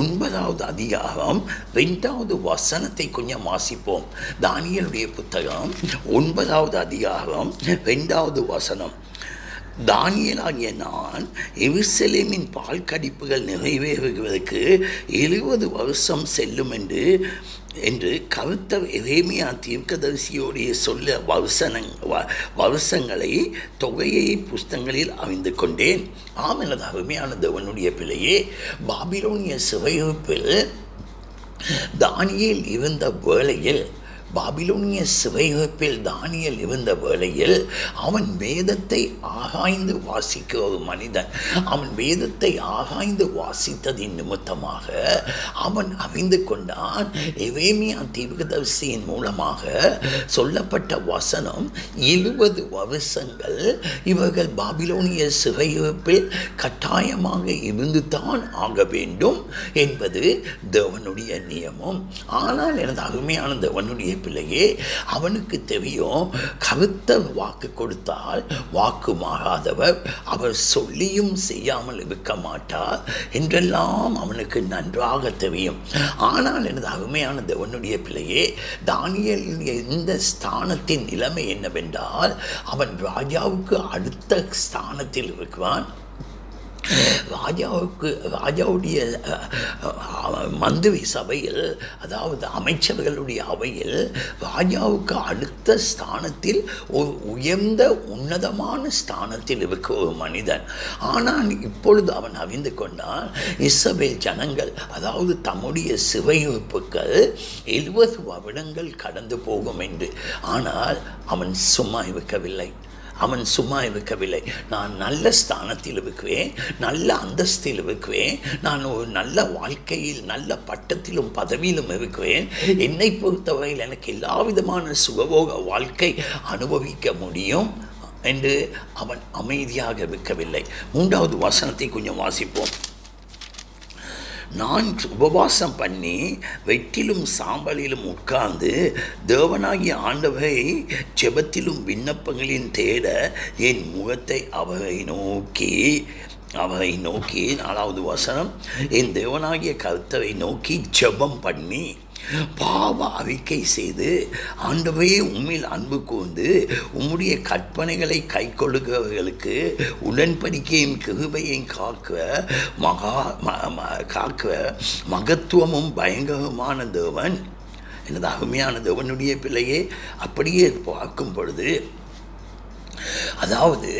ஒன்பதாவது அதிகாரம் ரெண்டாவது வசனத்தை கொஞ்சம் வாசிப்போம். தானியேலுடைய புத்தகம் ஒன்பதாவது அதிகாரம் ரெண்டாவது வசனம். தானியேலாகிய நான் எருசலேமின் பால் கடிப்புகள் நிறைவேறுவதற்கு எழுபது வருஷம் செல்லும் என்று என்று கர்த்தர் எரேமியா தீர்க்கதரிசியோடைய சொல்ல வருஷனங் வருஷங்களை தொகையை புஸ்தங்களில் அறிந்து கொண்டேன். ஆம் எனது அருமையான தேவனுடைய பிள்ளையே, பாபிலோனிய சிறையிருப்பில் தானியேல் இருந்த வேளையில் பாபிலோனிய சிறையிருப்பில் தானியேல் இருந்த வேளையில் அவன் வேதத்தை ஆராய்ந்து வாசிக்கிற ஒரு மனிதன். அவன் வேதத்தை ஆராய்ந்து வாசித்ததின் நிமித்தமாக அவன் அறிந்து கொண்டான், எரேமியா தீர்க்கதரிசியின் மூலமாக சொல்லப்பட்ட வசனம் எழுபது வருஷங்கள் இவர்கள் பாபிலோனிய சிறையிருப்பில் கட்டாயமாக இருந்துதான் ஆக வேண்டும் என்பது தேவனுடைய நியமம். ஆனால் எனது அருமையான தேவனுடைய பிள்ளையே, அவனுக்கு தெரியும் கர்த்தர் வாக்கு கொடுத்தால் வாக்கு மாறாதவர், அவர் சொல்லியும் செய்யாமல் இருக்க மாட்டார் என்றெல்லாம் அவனுக்கு நன்றாக தெரியும். ஆனால் எனது அருமையான தேவனுடைய பிள்ளையே, தானியேலின் இந்த ஸ்தானத்தின் நிலைமை என்னவென்றால் அவன் ராஜாவுக்கு அடுத்த ஸ்தானத்தில் இருக்கிறான். ராஜாவுக்கு ராஜாவுடைய மந்திரி சபையில், அதாவது அமைச்சர்களுடைய அவையில் ராஜாவுக்கு அடுத்த ஸ்தானத்தில் ஒரு உயர்ந்த உன்னதமான ஸ்தானத்தில் இருக்க ஒரு மனிதன். ஆனால் இப்பொழுது அவன் அறிந்து கொண்டான், இஸ்ரவேல் ஜனங்கள், அதாவது தம்முடைய சிறையிருப்புகள் எழுபது வருடங்கள் கடந்து போகும் என்று. ஆனால் அவன் சும்மா இருக்கவில்லை, அவன் சும்மா இருக்கவில்லை. நான் நல்ல ஸ்தானத்தில் இருக்குவேன், நல்ல அந்தஸ்தில் இருக்குவேன், நான் ஒரு நல்ல வாழ்க்கையில் நல்ல பட்டத்திலும் பதவியிலும் இருக்குவேன், என்னை பொறுத்தவரையில் எனக்கு எல்லா விதமான சுகபோக வாழ்க்கை அனுபவிக்க முடியும் என்று அவன் அமைதியாக இருக்கவில்லை. மூன்றாவது வசனத்தை கொஞ்சம் வாசிப்போம். நான் உபவாசம் பண்ணி வெட்டிலும் சாம்பலிலும் உட்கார்ந்து தேவனாகிய ஆண்டவரை ஜெபத்திலும் விண்ணப்பங்களின் தேட என் முகத்தை அவரை நோக்கி அவரை நோக்கி நாலாவது வசனம், என் தேவனாகிய கர்த்தரை நோக்கி ஜெபம் பண்ணி பாவ அறிக்கை செய்து, ஆண்டவே உம்மில் அன்பு கூர்ந்து உம்முடைய கற்பனைகளை கை கொள்ளுகிறவர்களுக்கு உடன்படிக்கையும் கிருபையையும் காக்க மகா காக்க மகத்துவமும் பயங்கரமான தேவன். எனது அருமையான தேவனுடைய பிள்ளையே, அப்படியே பார்க்கும் பொழுது, அதாவது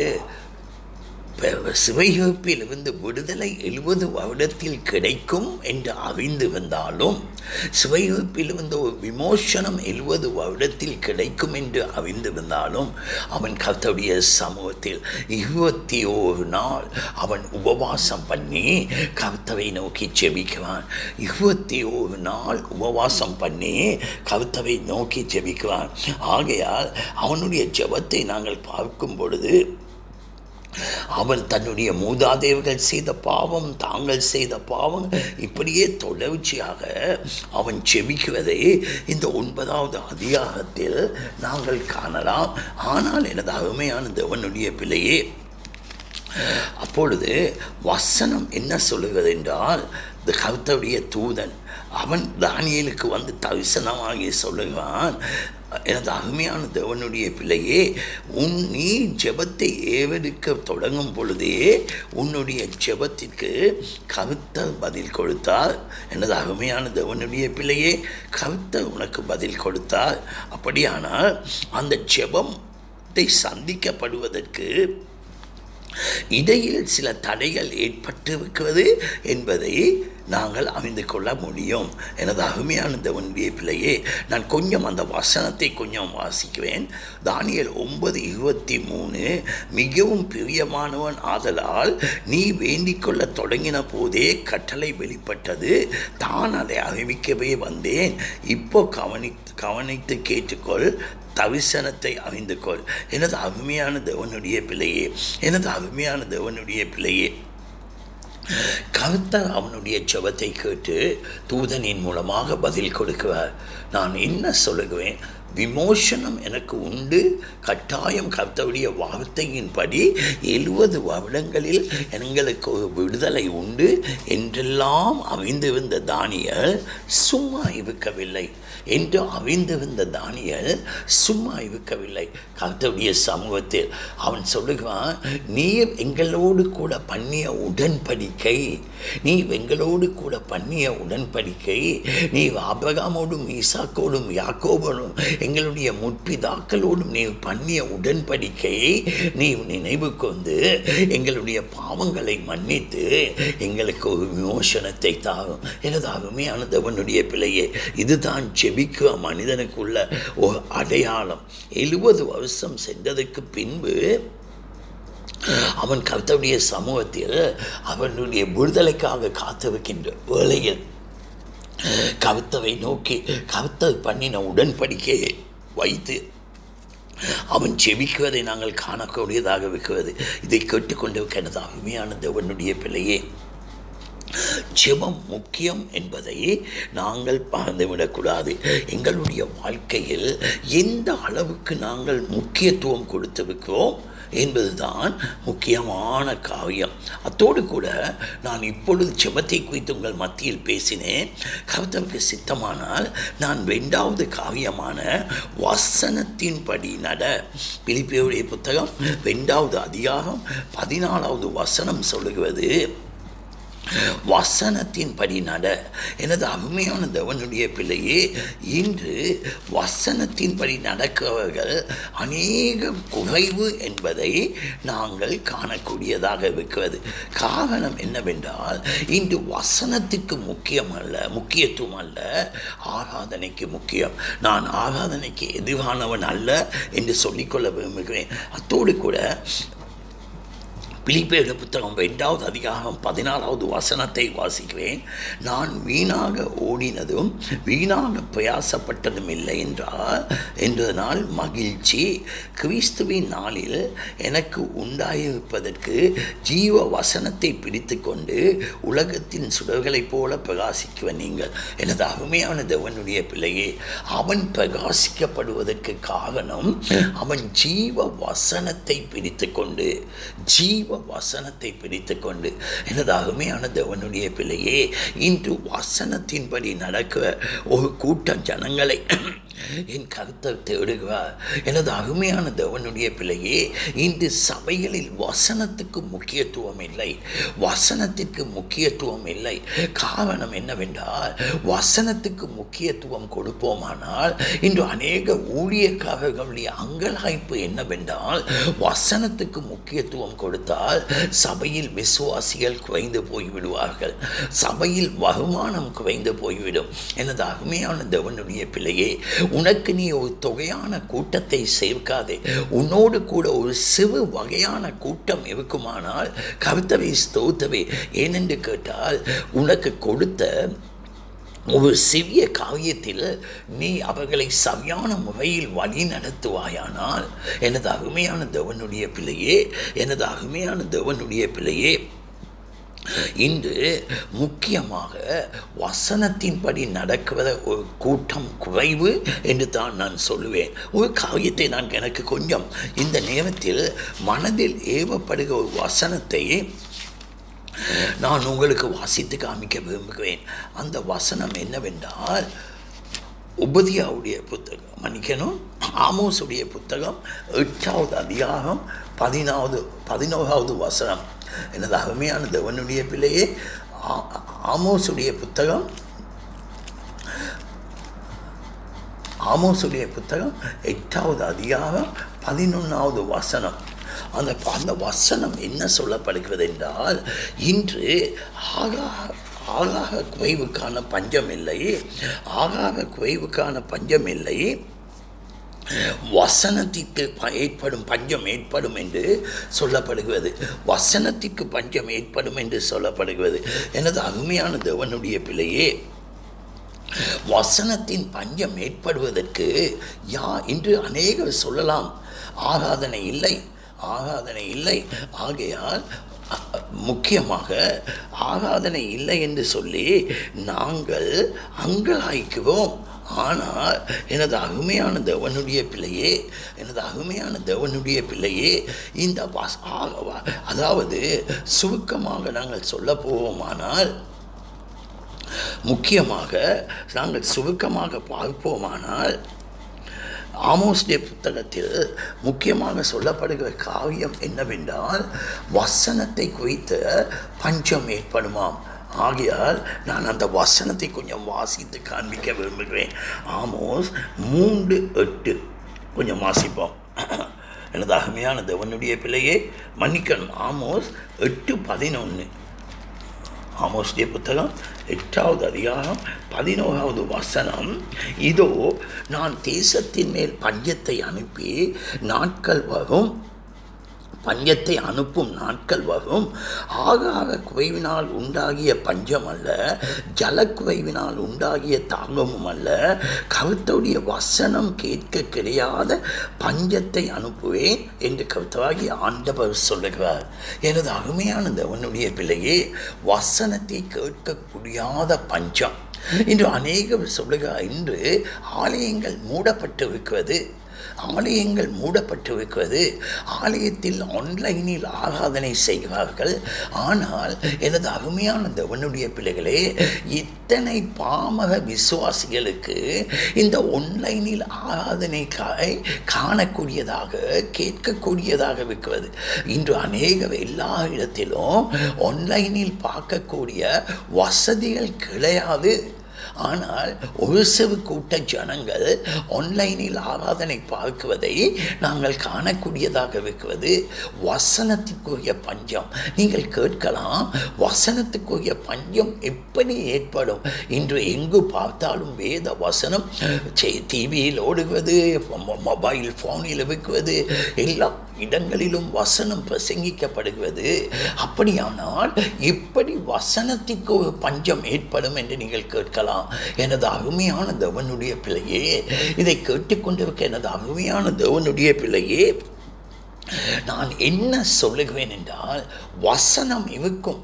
சிறையிருப்பிலிருந்து விடுதலை எழுபது வருடத்தில் கிடைக்கும் என்று அறிந்து வந்தாலும், சிறையிருப்பிலிருந்து ஒரு விமோசனம் எழுபது வருடத்தில் கிடைக்கும் என்று அறிந்து வந்தாலும், அவன் கர்த்தருடைய சமூகத்தில் இருபத்தி ஒரு நாள் அவன் உபவாசம் பண்ணி கர்த்தரை நோக்கி ஜெபிக்கிறான். இருபத்தி ஒரு நாள் உபவாசம் பண்ணி கர்த்தரை நோக்கி ஜெபிக்கிறான். ஆகையால் அவனுடைய ஜெபத்தை நாங்கள் பார்க்கும் பொழுது, அவன் தன்னுடைய மூதாதையர்கள் செய்த பாவம், தாங்கள் செய்த பாவம், இப்படியே தொடர்ச்சியாக அவன் செபிக்குவதை இந்த ஒன்பதாவது அதிகாரத்தில் நாங்கள் காணலாம். ஆனால் எனது அருமையான தேவனுடைய பிள்ளையே, அப்பொழுது வசனம் என்ன சொல்லுகிறது என்றால், கர்த்தருடைய தூதன் அவன் தானியேலுக்கு வந்து தரிசனமாகி சொல்லுகிறான், எனது அருமையான தேவனுடைய பிள்ளையே, உன் நீ ஜெபத்தை ஏவெடுக்க தொடங்கும் பொழுதே உன்னுடைய ஜெபத்திற்கு கர்த்தர் பதில் கொடுத்தார். எனது அருமையான தேவனுடைய பிள்ளையே, கர்த்தர் உனக்கு பதில் கொடுத்தார். அப்படியானால் அந்த ஜெபத்தை சந்திக்கப்படுவதற்கு இடையில் சில தடைகள் ஏற்பட்டிருக்கிறது என்பதை நாங்கள் அறிந்து கொள்ள முடியும். எனது அருமையான தேவனுடைய பிள்ளையே, நான் கொஞ்சம் அந்த வசனத்தை கொஞ்சம் வாசிக்குவேன். தானியேல் ஒன்பது இருபத்தி மூணு, மிகவும் பிரியமானவன் ஆதலால் நீ வேண்டிக் கொள்ள தொடங்கின போதே கட்டளை வெளிப்பட்டது, தான் அதை அறிவிக்கவே வந்தேன், இப்போ கவனி கவனித்து கேட்டுக்கொள், தரிசனத்தை அறிந்து கொள். எனது அருமையான தேவனுடைய பிள்ளையே, எனது அருமையான தேவனுடைய பிள்ளையே, கர்த்தர் அவனுடைய ஜெபத்தை கேட்டு தூதனின் மூலமாக பதில் கொடுக்கிறார். நான் என்ன சொல்லுவேன், விமோசனம் எனக்கு உண்டு, கட்டாயம் கர்த்தருடைய வார்த்தையின்படி எழுபது வருடங்களில் எங்களுக்கு ஒரு விடுதலை உண்டு என்றெல்லாம் அறிந்திருந்த தானியேல் சும்மா இருக்கவில்லை என்று அறிந்திருந்த தானியேல் சும்மா இருக்கவில்லை. கர்த்தருடைய சமூகத்தில் அவன் சொல்லுகிறான், நீர் எங்களோடு கூட பண்ணிய உடன்படிக்கை, நீ எங்களோடு கூட பண்ணிய உடன்படிக்கை, நீ ஆபிரகாமோடும் ஈசாக்கோடும் யாக்கோபோடும் எங்களுடைய முற்பிதாக்களோடும் நீ பண்ணிய உடன்படிக்கையை நீ நினைவு கொண்டு எங்களுடைய பாவங்களை மன்னித்து எங்களுக்கு ஒரு விமோசனத்தை தாரும். எனது அருமையான தேவனுடைய பிள்ளையே, இதுதான் ஜெபிக்கிற மனிதனுக்குள்ள ஒரு அடையாளம். எழுபது வருஷம் சென்றதுக்கு பின்பு அவன் கர்த்தருடைய சமூகத்தில் அவனுடைய விடுதலைக்காக காத்திருக்கின்ற வேளையில் கர்த்தரை நோக்கி கர்த்தர் பண்ணின உடன்படிக்கையை வைத்து அவன் ஜெபிக்குவதை நாங்கள் காணக்கூடியதாக இருக்கிறது. இதை கேட்டுக்கொண்டிருக்க எனது அருமையான தேவனுடைய பிள்ளையே, ஜெபம் முக்கியம் என்பதை நாங்கள் மறந்துவிடக்கூடாது. எங்களுடைய வாழ்க்கையில் எந்த அளவுக்கு நாங்கள் முக்கியத்துவம் கொடுத்திருக்கிறோம் என்பதுதான் முக்கியமான காரியம். அத்தோடு கூட நான் இப்பொழுது ஜெபத்தை குறித்து உங்கள் மத்தியில் பேசினேன். கர்த்தருக்கு சித்தமானால் நான் இரண்டாவது காரியமான வசனத்தின்படி நட. பிலிப்பியுடைய புத்தகம் இரண்டாவது அதிகாரம் பதினாலாவது வசனம் சொல்லுகிறது, வசனத்தின்படி நட. எனது அருமையான தேவனுடைய பிள்ளையே, இன்று வசனத்தின்படி நடக்கிறவர்கள் அநேக குறைவு என்பதை நாங்கள் காணக்கூடியதாக இருக்கிறது. காரணம் என்னவென்றால், இன்று வசனத்துக்கு முக்கியம் அல்ல முக்கியத்துவம் அல்ல, ஆராதனைக்கு முக்கியம். நான் ஆராதனைக்கு எதிரானவன் அல்ல என்று சொல்லிக்கொள்ள விரும்புகிறேன். அத்தோடு கூட பிலிப்பியர் புத்தகம் இரண்டாவது அதிகாரம் பதினாலாவது வசனத்தை வாசிக்கிறேன். நான் வீணாக ஓடினதும் வீணாக பிரயாசப்பட்டதும் இல்லை என்றால் என்றதனால் மகிழ்ச்சி கிறிஸ்துவின் நாளில் எனக்கு உண்டாயிருப்பதற்கு ஜீவ வசனத்தை பிடித்து கொண்டு உலகத்தின் சுடர்களைப் போல பிரகாசிக்குவ நீங்கள். எனது அருமையான தேவனுடைய பிள்ளையே, அவன் பிரகாசிக்கப்படுவதற்கு காரணம் அவன் ஜீவ வசனத்தை பிடித்து கொண்டு ஜீவ வசனத்தை பிடித்து கொண்டு எனது அருமையான தேவனுடைய பிள்ளையே, இன்று வசனத்தின்படி நடக்க ஒரு கூட்டம் ஜனங்களை என் கர்த்தர் தேடுகிறார். எனது அருமையான தேவனுடைய பிள்ளையே, இன்று சபைகளில் வசனத்துக்கு முக்கியத்துவம் இல்லை, வசனத்திற்கு முக்கியத்துவம் இல்லை. காரணம் என்னவென்றால், வசனத்துக்கு முக்கியத்துவம் கொடுப்போமானால் இன்று அநேக ஊழியக்காரர்களுடைய அங்கலாய்ப்பு என்னவென்றால், வசனத்துக்கு முக்கியத்துவம் கொடுத்தால் சபையில் விசுவாசிகள் குறைந்து போய்விடுவார்கள், சபையில் வருமானம் குறைந்து போய்விடும். எனது அருமையான தேவனுடைய பிள்ளையே, உனக்கு நீ ஒரு தொகையான கூட்டத்தை சேர்க்காதே. உன்னோடு கூட ஒரு சிறு வகையான கூட்டம் இருக்குமானால் கர்த்தரை ஸ்தோத்திரமே. ஏனென்று கேட்டால், உனக்கு கொடுத்த ஒரு சிறிய காரியத்தில் நீ அவர்களை சரியான முறையில் வழி நடத்துவாயானால், எனது அருமையான தேவனுடைய பிள்ளையே எனது அருமையான தேவனுடைய பிள்ளையே இன்று முக்கியமாக வசனத்தின்படி நடக்கிற ஒரு கூட்டம் குறைவு என்று தான் நான் சொல்லுவேன். ஒரு காரியத்தை நான் எனக்கு கொஞ்சம் இந்த நேரத்தில் மனதில் ஏவப்படுகிற ஒரு வசனத்தை நான் உங்களுக்கு வாசித்து காமிக்க விரும்புகிறேன். அந்த வசனம் என்னவென்றால், உபதியாவுடைய புத்தகம் மன்னிக்கணும் ஆமோசுடைய புத்தகம் எட்டாவது அதிகாரம் பதினாவது பதினோராவது வசனம். எனது அருமையான தேவனுடைய பிள்ளையே, ஆமோசுடைய புத்தகம் ஆமோசுடைய புத்தகம் எட்டாவது அதிகாரம் பதினொன்றாவது வசனம். அந்த அந்த வசனம் என்ன சொல்லப்படுகிறது என்றால், இன்று ஆகார ஆகார குறைவுக்கான பஞ்சம் இல்லை, ஆகார குறைவுக்கான பஞ்சம் இல்லை, வசனத்திற்கு ஏற்படும் பஞ்சம் ஏற்படும் என்று சொல்லப்படுகிறது. வசனத்திற்கு பஞ்சம் ஏற்படும் என்று சொல்லப்படுகிறது. எனது அருமையான தேவனுடைய பிள்ளையே, வசனத்தின் பஞ்சம் ஏற்படுவதற்கு யா இன்று அநேகர் சொல்லலாம், ஆராதனை இல்லை ஆராதனை இல்லை. ஆகையால் முக்கியமாக ஆராதனை இல்லை என்று சொல்லி நாங்கள் அங்கலாய்க்குவோம். ஆனால் எனது அருமையான தேவனுடைய பிள்ளையே எனது அருமையான தேவனுடைய பிள்ளையே இந்த வாஸ் ஆகவா அதாவது சுருக்கமாக நாங்கள் சொல்ல போவோமானால் முக்கியமாக நாங்கள் சுருக்கமாக பார்ப்போமானால் ஆமோஸ்டைய புத்தகத்தில் முக்கியமாக சொல்லப்படுகிற காரியம் என்னவென்றால், வசனத்தை குறித்த பஞ்சம் ஏற்படுமாம். ஆகையால் நான் அந்த வசனத்தை கொஞ்சம் வாசித்து காண்பிக்க விரும்புகிறேன். ஆமோஸ் மூன்று எட்டு கொஞ்சம் வாசிப்போம். எனது அருமையான தேவனுடைய பிள்ளையே மன்னிக்கணும் ஆமோஸ் எட்டு பதினொன்று ஆமோஸ்டைய புத்தகம் எட்டாவது அதிகாரம் பதினோராவது வசனம். இதோ நான் தேசத்தின் மேல் பஞ்சத்தை அனுப்பி நாட்கள் வரும் பஞ்சத்தை அனுப்பும் நாட்கள் வரும். ஆகார குவைவினால் உண்டாகிய பஞ்சம் அல்ல, ஜலக்குவைவினால் உண்டாகிய தாங்கமும் அல்ல, கர்த்தருடைய வசனம் கேட்க கிடையாத பஞ்சத்தை அனுப்புவேன் என்று கர்த்தராகிய ஆண்டவர் சொல்லுகிறார். எனது அருமையான தேவனுடைய பிள்ளையே, வசனத்தை கேட்க முடியாத பஞ்சம் இன்று அநேகம் சொல்லுகிறார். இன்று ஆலயங்கள் மூடப்பட்டிருக்கிறது, ஆலயங்கள் மூடப்பட்டிருக்கிறது. ஆலயத்தில் ஆன்லைனில் ஆராதனை செய்வார்கள். ஆனால் எனது அருமையான தேவனுடைய பிள்ளைகளே, இத்தனை பாமக விசுவாசிகளுக்கு இந்த ஆன்லைனில் ஆராதனை காணக்கூடியதாக கேட்கக்கூடியதாக இருக்கிறது. இன்று அநேக எல்லா இடத்திலும் ஆன்லைனில் பார்க்கக்கூடிய வசதிகள் கிடையாது. ஆனால் ஒரு சிறு கூட்ட ஜனங்கள் ஆன்லைனில் ஆராதனை பார்க்குவதை நாங்கள் காணக்கூடியதாக இருக்கிறது. வசனத்துக்குரிய பஞ்சம் நீங்கள் கேட்கலாம். வசனத்துக்குரிய பஞ்சம் எப்படி ஏற்படும்? இன்று எங்கு பார்த்தாலும் வேத வசனம் டிவியில் ஓடுவது, மொபைல் ஃபோனில் இருக்கிறது, எல்லா இடங்களிலும் வசனம் பிரசங்கிக்கப்படுகிறது. அப்படியானால் எப்படி வசனத்துக்கு பஞ்சம் ஏற்படும் என்று நீங்கள் கேட்கலாம். எனது அருமையான தேவனுடைய பிள்ளையே, இதை கேட்டுக்கொண்டிருக்க எனது அருமையான தேவனுடைய பிள்ளையே, நான் என்ன சொல்லுகிறேன் என்றால், வசனம் இருக்கும்,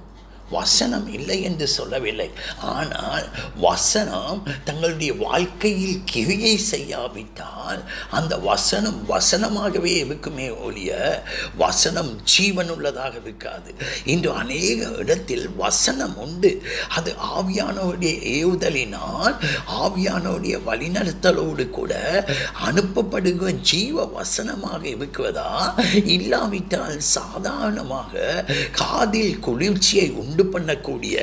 வசனம் இல்லை என்று சொல்லவில்லை. ஆனால் வசனம் தங்களுடைய வாழ்க்கையில் கிரியை செய்யாவிட்டால் அந்த வசனம் வசனமாகவே இருக்குமே ஒழிய வசனம் ஜீவனுள்ளதாக இருக்காது. இன்று அநேக இடத்தில் வசனம் உண்டு, அது ஆவியானோடைய ஏவுதலினால் ஆவியானோடைய வழிநடத்தலோடு கூட அனுப்பப்படுகிற ஜீவ வசனமாக இருக்கிறதா, இல்லாவிட்டால் சாதாரணமாக காதில் குளிர்ச்சியை உண்டு பண்ணக்கூடிய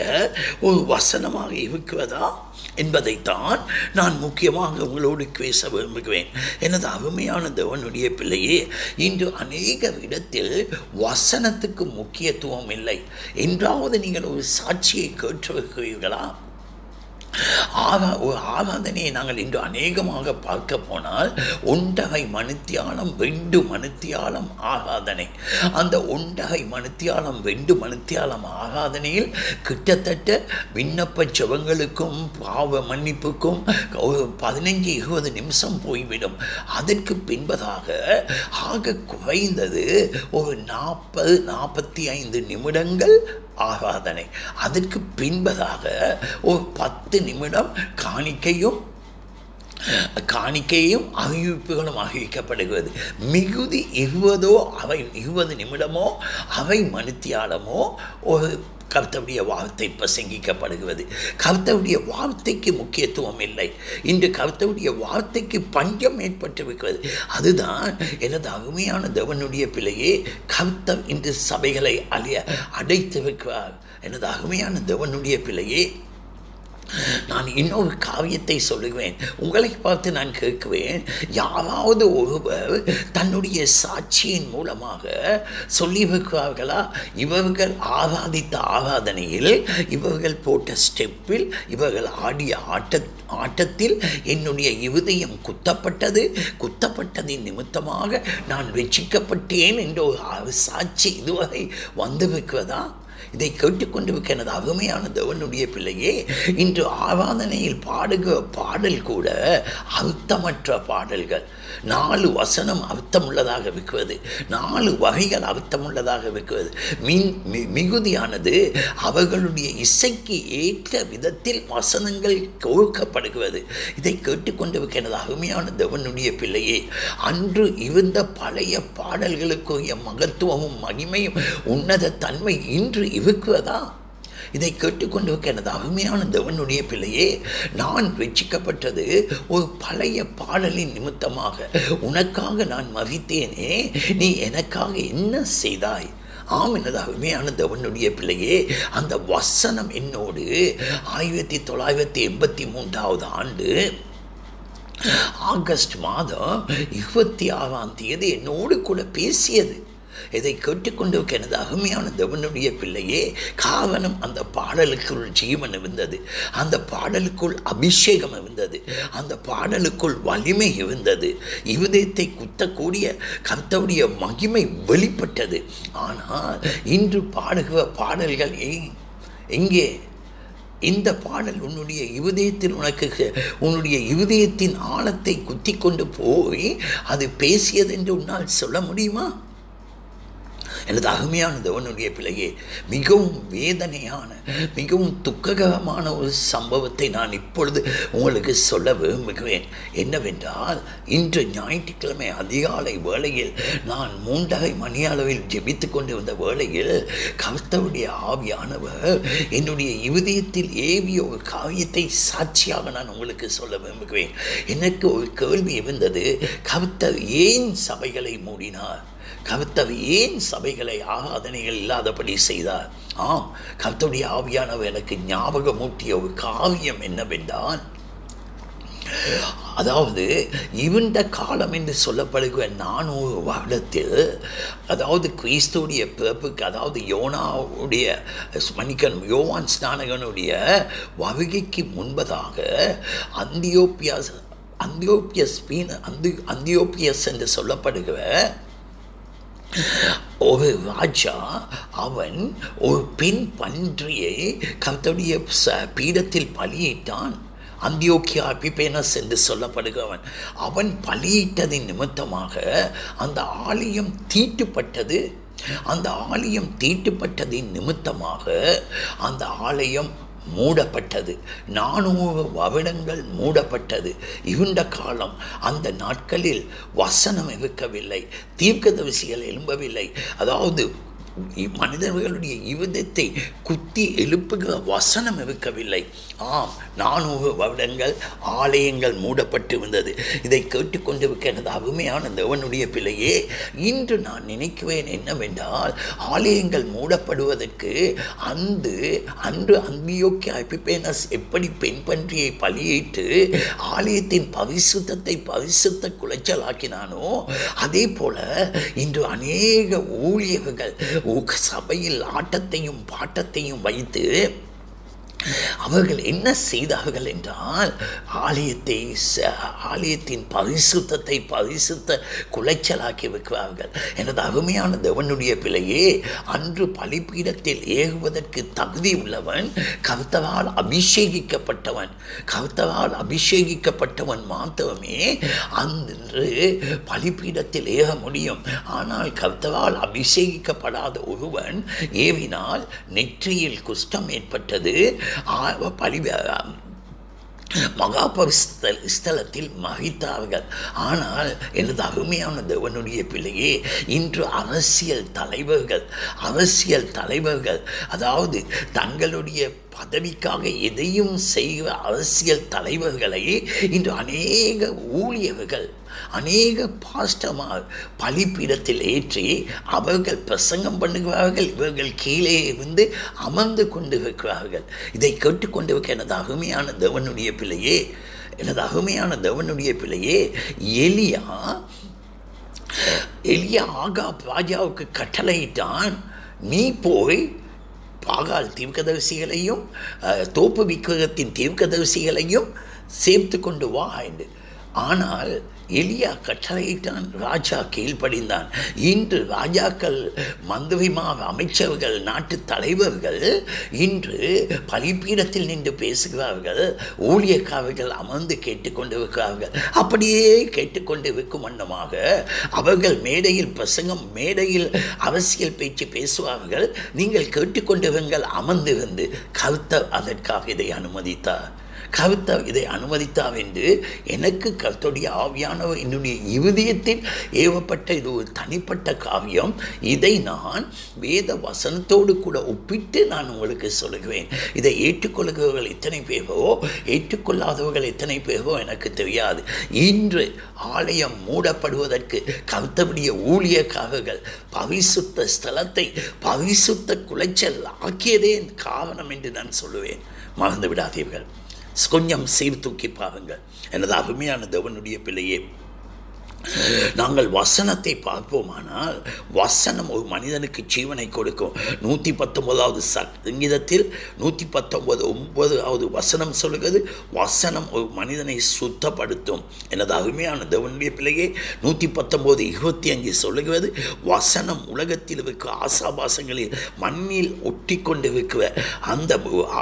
ஒரு வசனமாக இருக்கிறதா என்பதைத்தான் நான் முக்கியமாக உங்களோடு பேச விரும்புகிறேன். எனது அருமையான தேவனுடைய பிள்ளையே, இன்று அநேக இடத்தில் வசனத்துக்கு முக்கியத்துவம் இல்லை. என்றாவது நீங்கள் ஒரு சாட்சியை கேட்டிருக்கிறீர்களா? ஆகா ஒரு ஆராதனையை நாங்கள் இன்று அநேகமாக பார்க்க போனால் ஒன்றரை மணித்தியாலம் ரெண்டு மணித்தியாலம் ஆராதனை. அந்த ஒன்றரை மணித்தியாலம் ரெண்டு மணித்தியாலம் ஆராதனையில் கிட்டத்தட்ட விண்ணப்ப ஜெபங்களுக்கும் பாவ மன்னிப்புக்கும் ஒரு பதினைஞ்சு இருபது நிமிஷம் போய்விடும். அதற்கு பின்பதாக ஆக குறைந்தது ஒரு நாற்பது நாற்பத்தி ஐந்து நிமிடங்கள் ஆராதனை. அதற்கு பின்பதாக ஒரு பத்து நிமிடம் காணிக்கையும் காணிக்கையும் அறிவிப்புகளும் அறிவிக்கப்படுகிறது. மிகுதி இருபதோ அவை இருபது நிமிடமோ அவை மணித்தியாலமோ ஒரு கர்த்தருடைய வார்த்தை பிரசங்கிக்கப்படுகிறது. கர்த்தருடைய வார்த்தைக்கு முக்கியத்துவம் இல்லை. இன்று கர்த்தருடைய வார்த்தைக்கு பஞ்சம் ஏற்பட்டிருக்கிறது. அதுதான் எனது அருமையான தேவனுடைய பிள்ளையே, கர்த்தர் இன்று சபைகளை அலைய அடைத்திருக்கிறார். எனது அருமையான தேவனுடைய பிள்ளையே, நான் இன்னொரு காரியத்தை சொல்லுவேன். உங்களை பார்த்து நான் கேட்குவேன், யாராவது ஒருவர் தன்னுடைய சாட்சியின் மூலமாக சொல்லியிருக்கிறார்களா, இவர்கள் ஆராதித்த ஆராதனையில், இவர்கள் போட்ட ஸ்டெப்பில், இவர்கள் ஆடிய ஆட்ட ஆட்டத்தில் என்னுடைய இருதயம் குத்தப்பட்டது, குத்தப்பட்டதின் நிமித்தமாக நான் ரட்சிக்கப்பட்டேன் என்ற ஒரு சாட்சி இதுவரை வந்திருக்கிறதா? இதை கேட்டுக்கொண்டிருக்க எனது அருமையான தேவனுடைய பிள்ளையே, இன்று ஆராதனையில் பாடுகிற பாடல் கூட அர்த்தமற்ற பாடல்கள். நாலு வசனம் அர்த்தமுள்ளதாக இருக்கிறது, நாலு வகைகள் அர்த்தமுள்ளதாக இருக்கிறது. மின் மிகுதியானது அவர்களுடைய இசைக்கு ஏற்ற விதத்தில் வசனங்கள் கொடுக்கப்படுகிறது. இதை கேட்டுக்கொண்டிருக்க எனது அருமையான தேவனுடைய பிள்ளையே, அன்று இருந்த பழைய பாடல்களுக்குரிய மகத்துவமும் மகிமையும் உன்னத தன்மை இன்று இருக்கிறதா? இதை கேட்டுக்கொண்டிருக்க எனது அருமையான தேவனுடைய பிள்ளையே, நான் ரட்சிக்கப்பட்டது ஒரு பழைய பாடலின் நிமித்தமாக. உனக்காக நான் மறித்தேனே, நீ எனக்காக என்ன செய்தாய்? ஆம் எனது அருமையான தேவனுடைய பிள்ளையே, அந்த வசனம் என்னோடு ஆயிரத்தி தொள்ளாயிரத்தி எண்பத்தி மூன்றாவது ஆண்டு ஆகஸ்ட் மாதம் இருபத்தி ஆறாம் தேதி என்னோடு கூட பேசியது. இதை கேட்டுக்கொண்டிருக்க எனது அகமையான தேவனுடைய பிள்ளையே, காரணம் அந்த பாடலுக்குள் ஜீவன் இருந்தது, அந்த பாடலுக்குள் அபிஷேகம் இருந்தது, அந்த பாடலுக்குள் வலிமை இருந்தது, இருதயத்தை குத்தக்கூடிய கர்த்தருடைய மகிமை வெளிப்பட்டது. ஆனால் இன்று பாடுகிற பாடல்கள் எங்கே? இந்த பாடல் உன்னுடைய இருதயத்தில் உனக்கு உன்னுடைய இருதயத்தின் ஆழத்தை குத்தி கொண்டு போய் அது பேசியது என்று உன்னால் சொல்ல முடியுமா? எனது அருமையானது அவனுடைய பிள்ளையே, மிகவும் வேதனையான மிகவும் துக்ககரமான ஒரு சம்பவத்தை நான் இப்பொழுது உங்களுக்கு சொல்ல விரும்புகிறேன். என்னவென்றால், இன்று ஞாயிற்றுக்கிழமை அதிகாலை வேளையில் நான் மூன்றரை மணி அளவில் ஜெபித்து கொண்டிருந்த வேளையில் கர்த்தருடைய ஆவியானவர் என்னுடைய இருதயத்தில் ஏவிய ஒரு காரியத்தை சாட்சியாக நான் உங்களுக்கு சொல்ல விரும்புகிறேன். எனக்கு ஒரு கேள்வி இருந்தது, கர்த்தர் ஏன் சபைகளை மூடினார்? கர்த்தர் ஏன் சபைகளை ஆராதனைகள் இல்லாதபடி செய்தார்? ஆம், கர்த்தருடைய ஆவியானவர் எனக்கு ஞாபகமூட்டிய ஒரு காவியம் என்னவென்றால், அதாவது இவண்ட காலம் என்று சொல்லப்படுகிற நானூறு வருடத்தில், அதாவது கிறிஸ்துடைய பிறப்புக்கு, அதாவது யோனாவுடைய மன்னிக்கணும் யோவான் ஸ்நானகனுடைய வருகைக்கு முன்பதாக அந்தியோப்பியா அந்தியோப்பியஸ் பீன அந்தி அந்தியோப்பியஸ் என்று சொல்லப்படுகிற ஒரு ராஜா, அவன் ஒரு பெண் பன்றியை கர்த்தருடைய பீடத்தில் பலியிட்டான். அந்தியோக்கியா அபிபேனஸ் என்று சொல்லப்படுகிறவன் அவன் பலியிட்டதின் நிமித்தமாக அந்த ஆலயம் தீட்டுப்பட்டது. அந்த ஆலயம் தீட்டுப்பட்டதின் நிமித்தமாக அந்த ஆலயம் மூடப்பட்டது. நானூறு வருடங்கள் மூடப்பட்டது. இருண்ட காலம். அந்த நாட்களில் வசனம் இருக்கவில்லை, தீர்க்கதரிசிகள் எழும்பவில்லை. அதாவது மனிதர்களுடைய இருதயத்தை குத்தி எழுப்புகிற வசனம் இருக்கவில்லை. ஆம், நானூறு வருடங்கள் ஆலயங்கள் மூடப்பட்டு வந்தது. இதை கேட்டுக்கொண்டிருக்க எனது அருமையான தேவனுடைய பிள்ளையே, இன்று நான் நினைக்குவேன் என்னவென்றால், ஆலயங்கள் மூடப்படுவதற்கு அன்று அன்று அந்தியோக்கியா எபிபேனஸ் எப்படி பெண் பன்றியை பலியிட்டு ஆலயத்தின் பரிசுத்தத்தை பரிசுத்த குலைச்சலாக்கினானோ, அதே போல இன்று அநேக ஊழியர்கள் சபையில் ஆட்டத்தையும் பாட்டத்தையும் வைத்து அவர்கள் என்ன செய்தார்கள் என்றால், ஆலயத்தை ஆலயத்தின் பரிசுத்தத்தை பரிசுத்த குலைச்சலாக்கி வைக்கிறார்கள். எனது அருமையான தேவனுடைய பிள்ளையே, அன்று பலிபீடத்தில் ஏறுவதற்கு தகுதி உள்ளவன் கர்த்தரால் அபிஷேகிக்கப்பட்டவன். கர்த்தரால் அபிஷேகிக்கப்பட்டவன் மாத்திரமே அன்று பலிபீடத்தில் ஏற முடியும். ஆனால் கர்த்தரால் அபிஷேகிக்கப்படாத ஒருவன் ஏறினால் நெற்றியில் குஷ்டம் ஏற்பட்டது, மகா பரிசுத்தலத்தில் மகிழ்ந்தார்கள். ஆனால் எனது அருமையான தேவனுடைய பிள்ளையே, இன்று அரசியல் தலைவர்கள் அரசியல் தலைவர்கள் அதாவது தங்களுடைய பதவிக்காக எதையும் செய்கிற அரசியல் தலைவர்களை இன்று அநேக ஊழியர்கள் அநேக பாஸ்டமார் பலிப்பீடத்தில் ஏற்றி அவர்கள் பிரசங்கம் பண்ணுகிறார்கள். இவர்கள் கீழே இருந்து அமர்ந்து கொண்டு இருக்கிறார்கள். இதை கேட்டுக்கொண்டிருக்க எனது அருமையான தேவனுடைய பிள்ளையே எனது அருமையான தேவனுடைய பிள்ளையே எலியா எலியா ஆகாப் ராஜாவுக்கு கட்டளையிட்டான், நீ போய் பாகால் தீர்க்கதரிசிகளையும் தோப்பு விக்கிரகத்தின் தீர்க்கதரிசிகளையும் சேர்த்து கொண்டு வா என்று. ஆனால் எலியா கட்டளையிட்டான், ராஜா கீழ்ப்படிந்தான். இன்று ராஜாக்கள், மந்திரிமார், அமைச்சர்கள், நாட்டு தலைவர்கள் இன்று பலிப்பீடத்தில் நின்று பேசுகிறார்கள். ஊழியக்காரர்கள் அமர்ந்து கேட்டுக்கொண்டிருக்கிறார்கள். அப்படியே கேட்டுக்கொண்டிருக்கும் வண்ணமாக அவர்கள் மேடையில் பிரசங்கம் மேடையில் அரசியல் பேச்சு பேசுவார்கள். நீங்கள் கேட்டுக்கொண்டிருங்கள் அமர்ந்திருந்து. கர்த்தர் அதற்காக இதை அனுமதித்தார். கர்த்தர் இதை அனுமதித்தார் என்று எனக்கு கர்த்தருடைய ஆவியானவர் என்னுடைய இருதயத்தில் ஏவப்பட்ட இது ஒரு தனிப்பட்ட காவியம். இதை நான் வேத வசனத்தோடு கூட ஒப்பிட்டு நான் உங்களுக்கு சொல்கிறேன். இதை ஏற்றுக்கொள்கிறவர்கள் எத்தனை பேரோ, ஏற்றுக்கொள்ளாதவர்கள் எத்தனை பேரோ எனக்கு தெரியாது. இன்று ஆலயம் மூடப்படுவதற்கு கர்த்தருடைய ஊழியக்காரர்கள் பரிசுத்த ஸ்தலத்தை பரிசுத்த குலைச்சல் ஆக்கியதே காரணம் என்று நான் சொல்லுவேன். மறந்து விடாதீர்கள். கொஞ்சம் சீர்தூக்கி பாருங்கள் எனது அருமையான தேவனுடைய பிள்ளையே. நாங்கள் வசனத்தை பார்ப்போமானால் வசனம் ஒரு மனிதனுக்கு ஜீவனை கொடுக்கும். நூற்றி பத்தொன்பதாவது சங்கீதத்தில் நூற்றி பத்தொன்பது ஒன்பதாவது வசனம் சொல்கிறது, வசனம் ஒரு மனிதனை சுத்தப்படுத்தும். எனது அருமையான தேவனுடைய பிள்ளையே, நூற்றி பத்தொன்பது இருபத்தி அஞ்சு சொல்லுகிறது, வசனம் உலகத்தில் இருக்கிற ஆசாபாசங்களில் மண்ணில் ஒட்டி கொண்டு இருக்கிற அந்த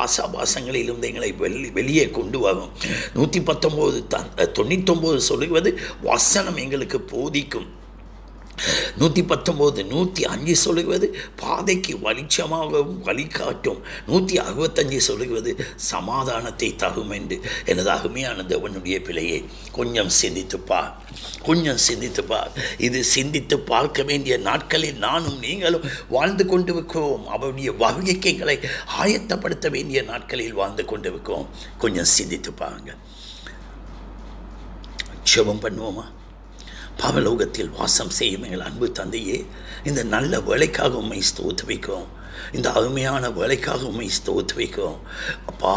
ஆசாபாசங்களிலிருந்து எங்களை வெளியே கொண்டு வரும். நூற்றி பத்தொன்பது தொண்ணூத்தொம்பது சொல்லுவது, வசனம் எங்களுக்கு போதிக்கும். நூற்றி பத்தொம்போது நூற்றி அஞ்சு சொல்லுவது, பாதைக்கு வலிச்சமாகவும் வழிகாட்டும். நூற்றி அறுபத்தஞ்சு சொல்லுவது, சமாதானத்தை தகும் என்று. எனது அருமையான தேவனுடைய பிள்ளையை கொஞ்சம் சிந்தித்துப்பா, கொஞ்சம் சிந்தித்துப்பா. இது சிந்தித்து பார்க்க வேண்டிய நாட்களில் நானும் நீங்களும் வாழ்ந்து கொண்டு இருக்கிறோம். அவருடைய வகைக்கைகளை ஆயத்தப்படுத்த வேண்டிய நாட்களில் வாழ்ந்து கொண்டு இருக்கிறோம். கொஞ்சம் சிந்தித்து பாருங்க. ஜெபம் பண்ணுவோமா? பவலோகத்தில் வாசம் செய்யும் எங்கள் அன்பு தந்தையே, இந்த நல்ல வேலைக்காக உண்மை ஸ்தோத்திரிக்கிறோம். இந்த அருமையான வேலைக்காக உண்மை ஸ்தோத்திரிக்கிறோம். அப்பா,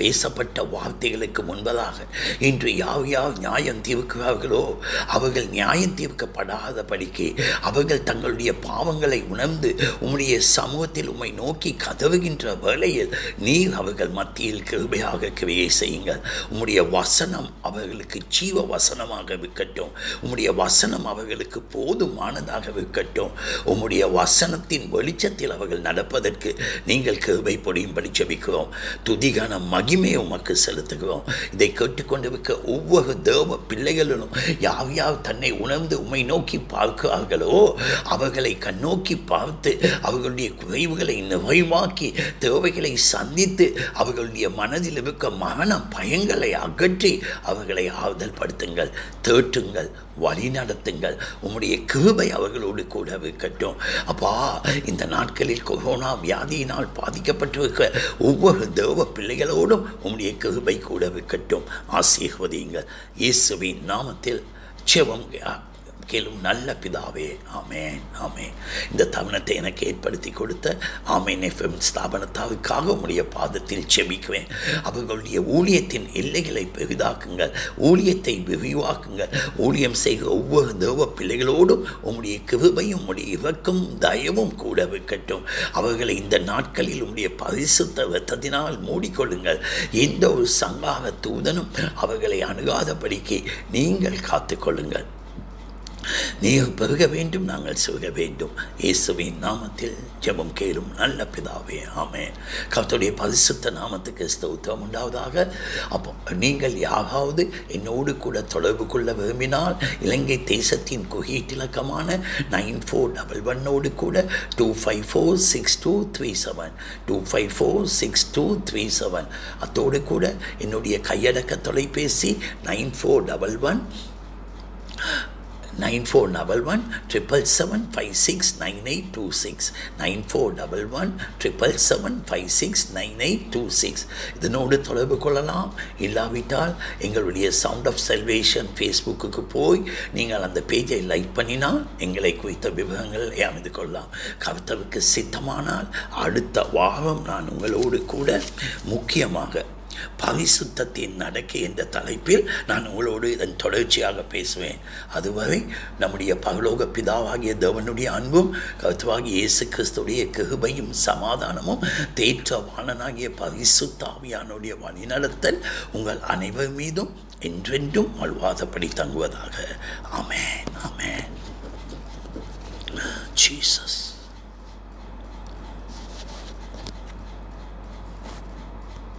பேசப்பட்ட வார்த்தைகளுக்கு முன்பதாக இன்று யார் யார் நியாயம் தீர்க்கிறார்களோ அவர்கள் நியாயம் தீர்க்கப்படாத படிக்கு அவர்கள் தங்களுடைய பாவங்களை உணர்ந்து உம்முடைய சமூகத்தில் உம்மை நோக்கி கதவுகின்ற வேளையில் நீர் அவர்கள் மத்தியில் கிருபையாக கிரியை செய்யுங்கள். உம்முடைய வசனம் அவர்களுக்கு ஜீவ வசனமாக இருக்கட்டும். உம்முடைய வசனம் அவர்களுக்கு போதுமானதாக இருக்கட்டும். உம்முடைய வசனத்தின் வெளிச்சத்தில் அவர்கள் நடப்பதற்கு நீங்கள் கிருபை பொடியும்படி ஜெபிக்கிறோம். துதிகான மகிமையை உமக்கு செலுத்துகிறோம். இதை கேட்டுக்கொண்டிருக்க ஒவ்வொரு தேவ பிள்ளைகளும் யார் யார் தன்னை உணர்ந்து உம்மை நோக்கி பார்க்கிறார்களோ அவர்களை கண்ணோக்கி பார்த்து அவர்களுடைய குறைவுகளை நிறைவாக்கி தேவைகளை சந்தித்து அவர்களுடைய மனதில் இருக்க மரண பயங்களை அகற்றி அவர்களை ஆறுதல் படுத்துங்கள், தேற்றுங்கள், வழி நடத்துங்கள். உம்முடைய கிருபை அவர்களோடு கூட இருக்கட்டும். அப்பா, இந்த நாட்களில் கொரோனா வியாதியினால் பாதிக்கப்பட்டிருக்க ஒவ்வொரு தேவ பிள்ளைகளோடும் உம்முடைய கிருபை கூட இருக்கட்டும். ஆசீர்வதியுங்கள். இயேசுவின் நாமத்தில் ஜெபம் கேளும் நல்ல பிதாவே, ஆமேன், ஆமேன். இந்த தருணத்தை எனக்கு ஏற்படுத்தி கொடுத்த ஆமேன் எஃப்எம் ஸ்தாபனத்தாவுக்காக உம்முடைய பாதத்தில் செபிக்குவேன். அவர்களுடைய ஊழியத்தின் எல்லைகளை பெரிதாக்குங்கள், ஊழியத்தை விரிவாக்குங்கள். ஊழியம் செய்கிற ஒவ்வொரு தேவ பிள்ளைகளோடும் உம்முடைய கிருபையும் உம்முடைய இறக்கும் தயவும் கூட இருக்கட்டும். அவர்களை இந்த நாட்களில் உம்முடைய பரிசுத்த இரத்தத்தினால் மூடிக்கொள்ளுங்கள். எந்த ஒரு சங்காக தூதனும் அவர்களை அணுகாதபடிக்கு நீங்கள் காத்துக்கொள்ளுங்கள். நீர் பெருக வேண்டும், நாங்கள் சிறுக வேண்டும். இயேசுவின் நாமத்தில் ஜெபம் கேளும் நல்ல பிதாவே, ஆமென். கர்த்தருடைய பரிசுத்த நாமத்துக்கு ஸ்தோத்திரம் உண்டாவதாக. அப்போ நீங்கள் யாராவது என்னோடு கூட தொடர்பு கொள்ள விரும்பினால் இலங்கை தேசத்தின் குறியீட்டிலக்கமான நைன் ஃபோர் டபல் ஒன்னோடு கூட two five four six two three seven two five four six two three seven அதோடு கூட என்னுடைய கையடக்க தொலைபேசி nine four double one nine four double one triple seven five six nine eight two six nine four double one triple seven five six nine eight two six இதனோடு தொடர்பு கொள்ளலாம். இல்லாவிட்டால் எங்களுடைய சவுண்ட் ஆஃப் செல்வேஷன் ஃபேஸ்புக்கு போய் நீங்கள் அந்த பேஜை like பண்ணினால் எங்களை குறித்த விவரங்கள் அமைந்து கொள்ளலாம். கர்த்தருக்கு சித்தமானால் அடுத்த வாரம் நான் உங்களோடு கூட முக்கியமாக பரிசுத்தத்தின் நடக்கை என்ற தலைப்பில் நான் உங்களோடு இதன் தொடர்ச்சியாக பேசுவேன். அதுவரை நம்முடைய பரலோக பிதாவாகிய தேவனுடைய அன்பும் கர்த்தராகிய இயேசு கிறிஸ்துடைய கிருபையும் சமாதானமும் தேற்றவாளனாகிய பரிசுத்த ஆவியானுடைய வழிநடத்தல் உங்கள் அனைவர் மீதும் என்றென்றும் வாழ்வாதப்படி தங்குவதாக. ஆமென், ஆமென். ஜீசஸ்.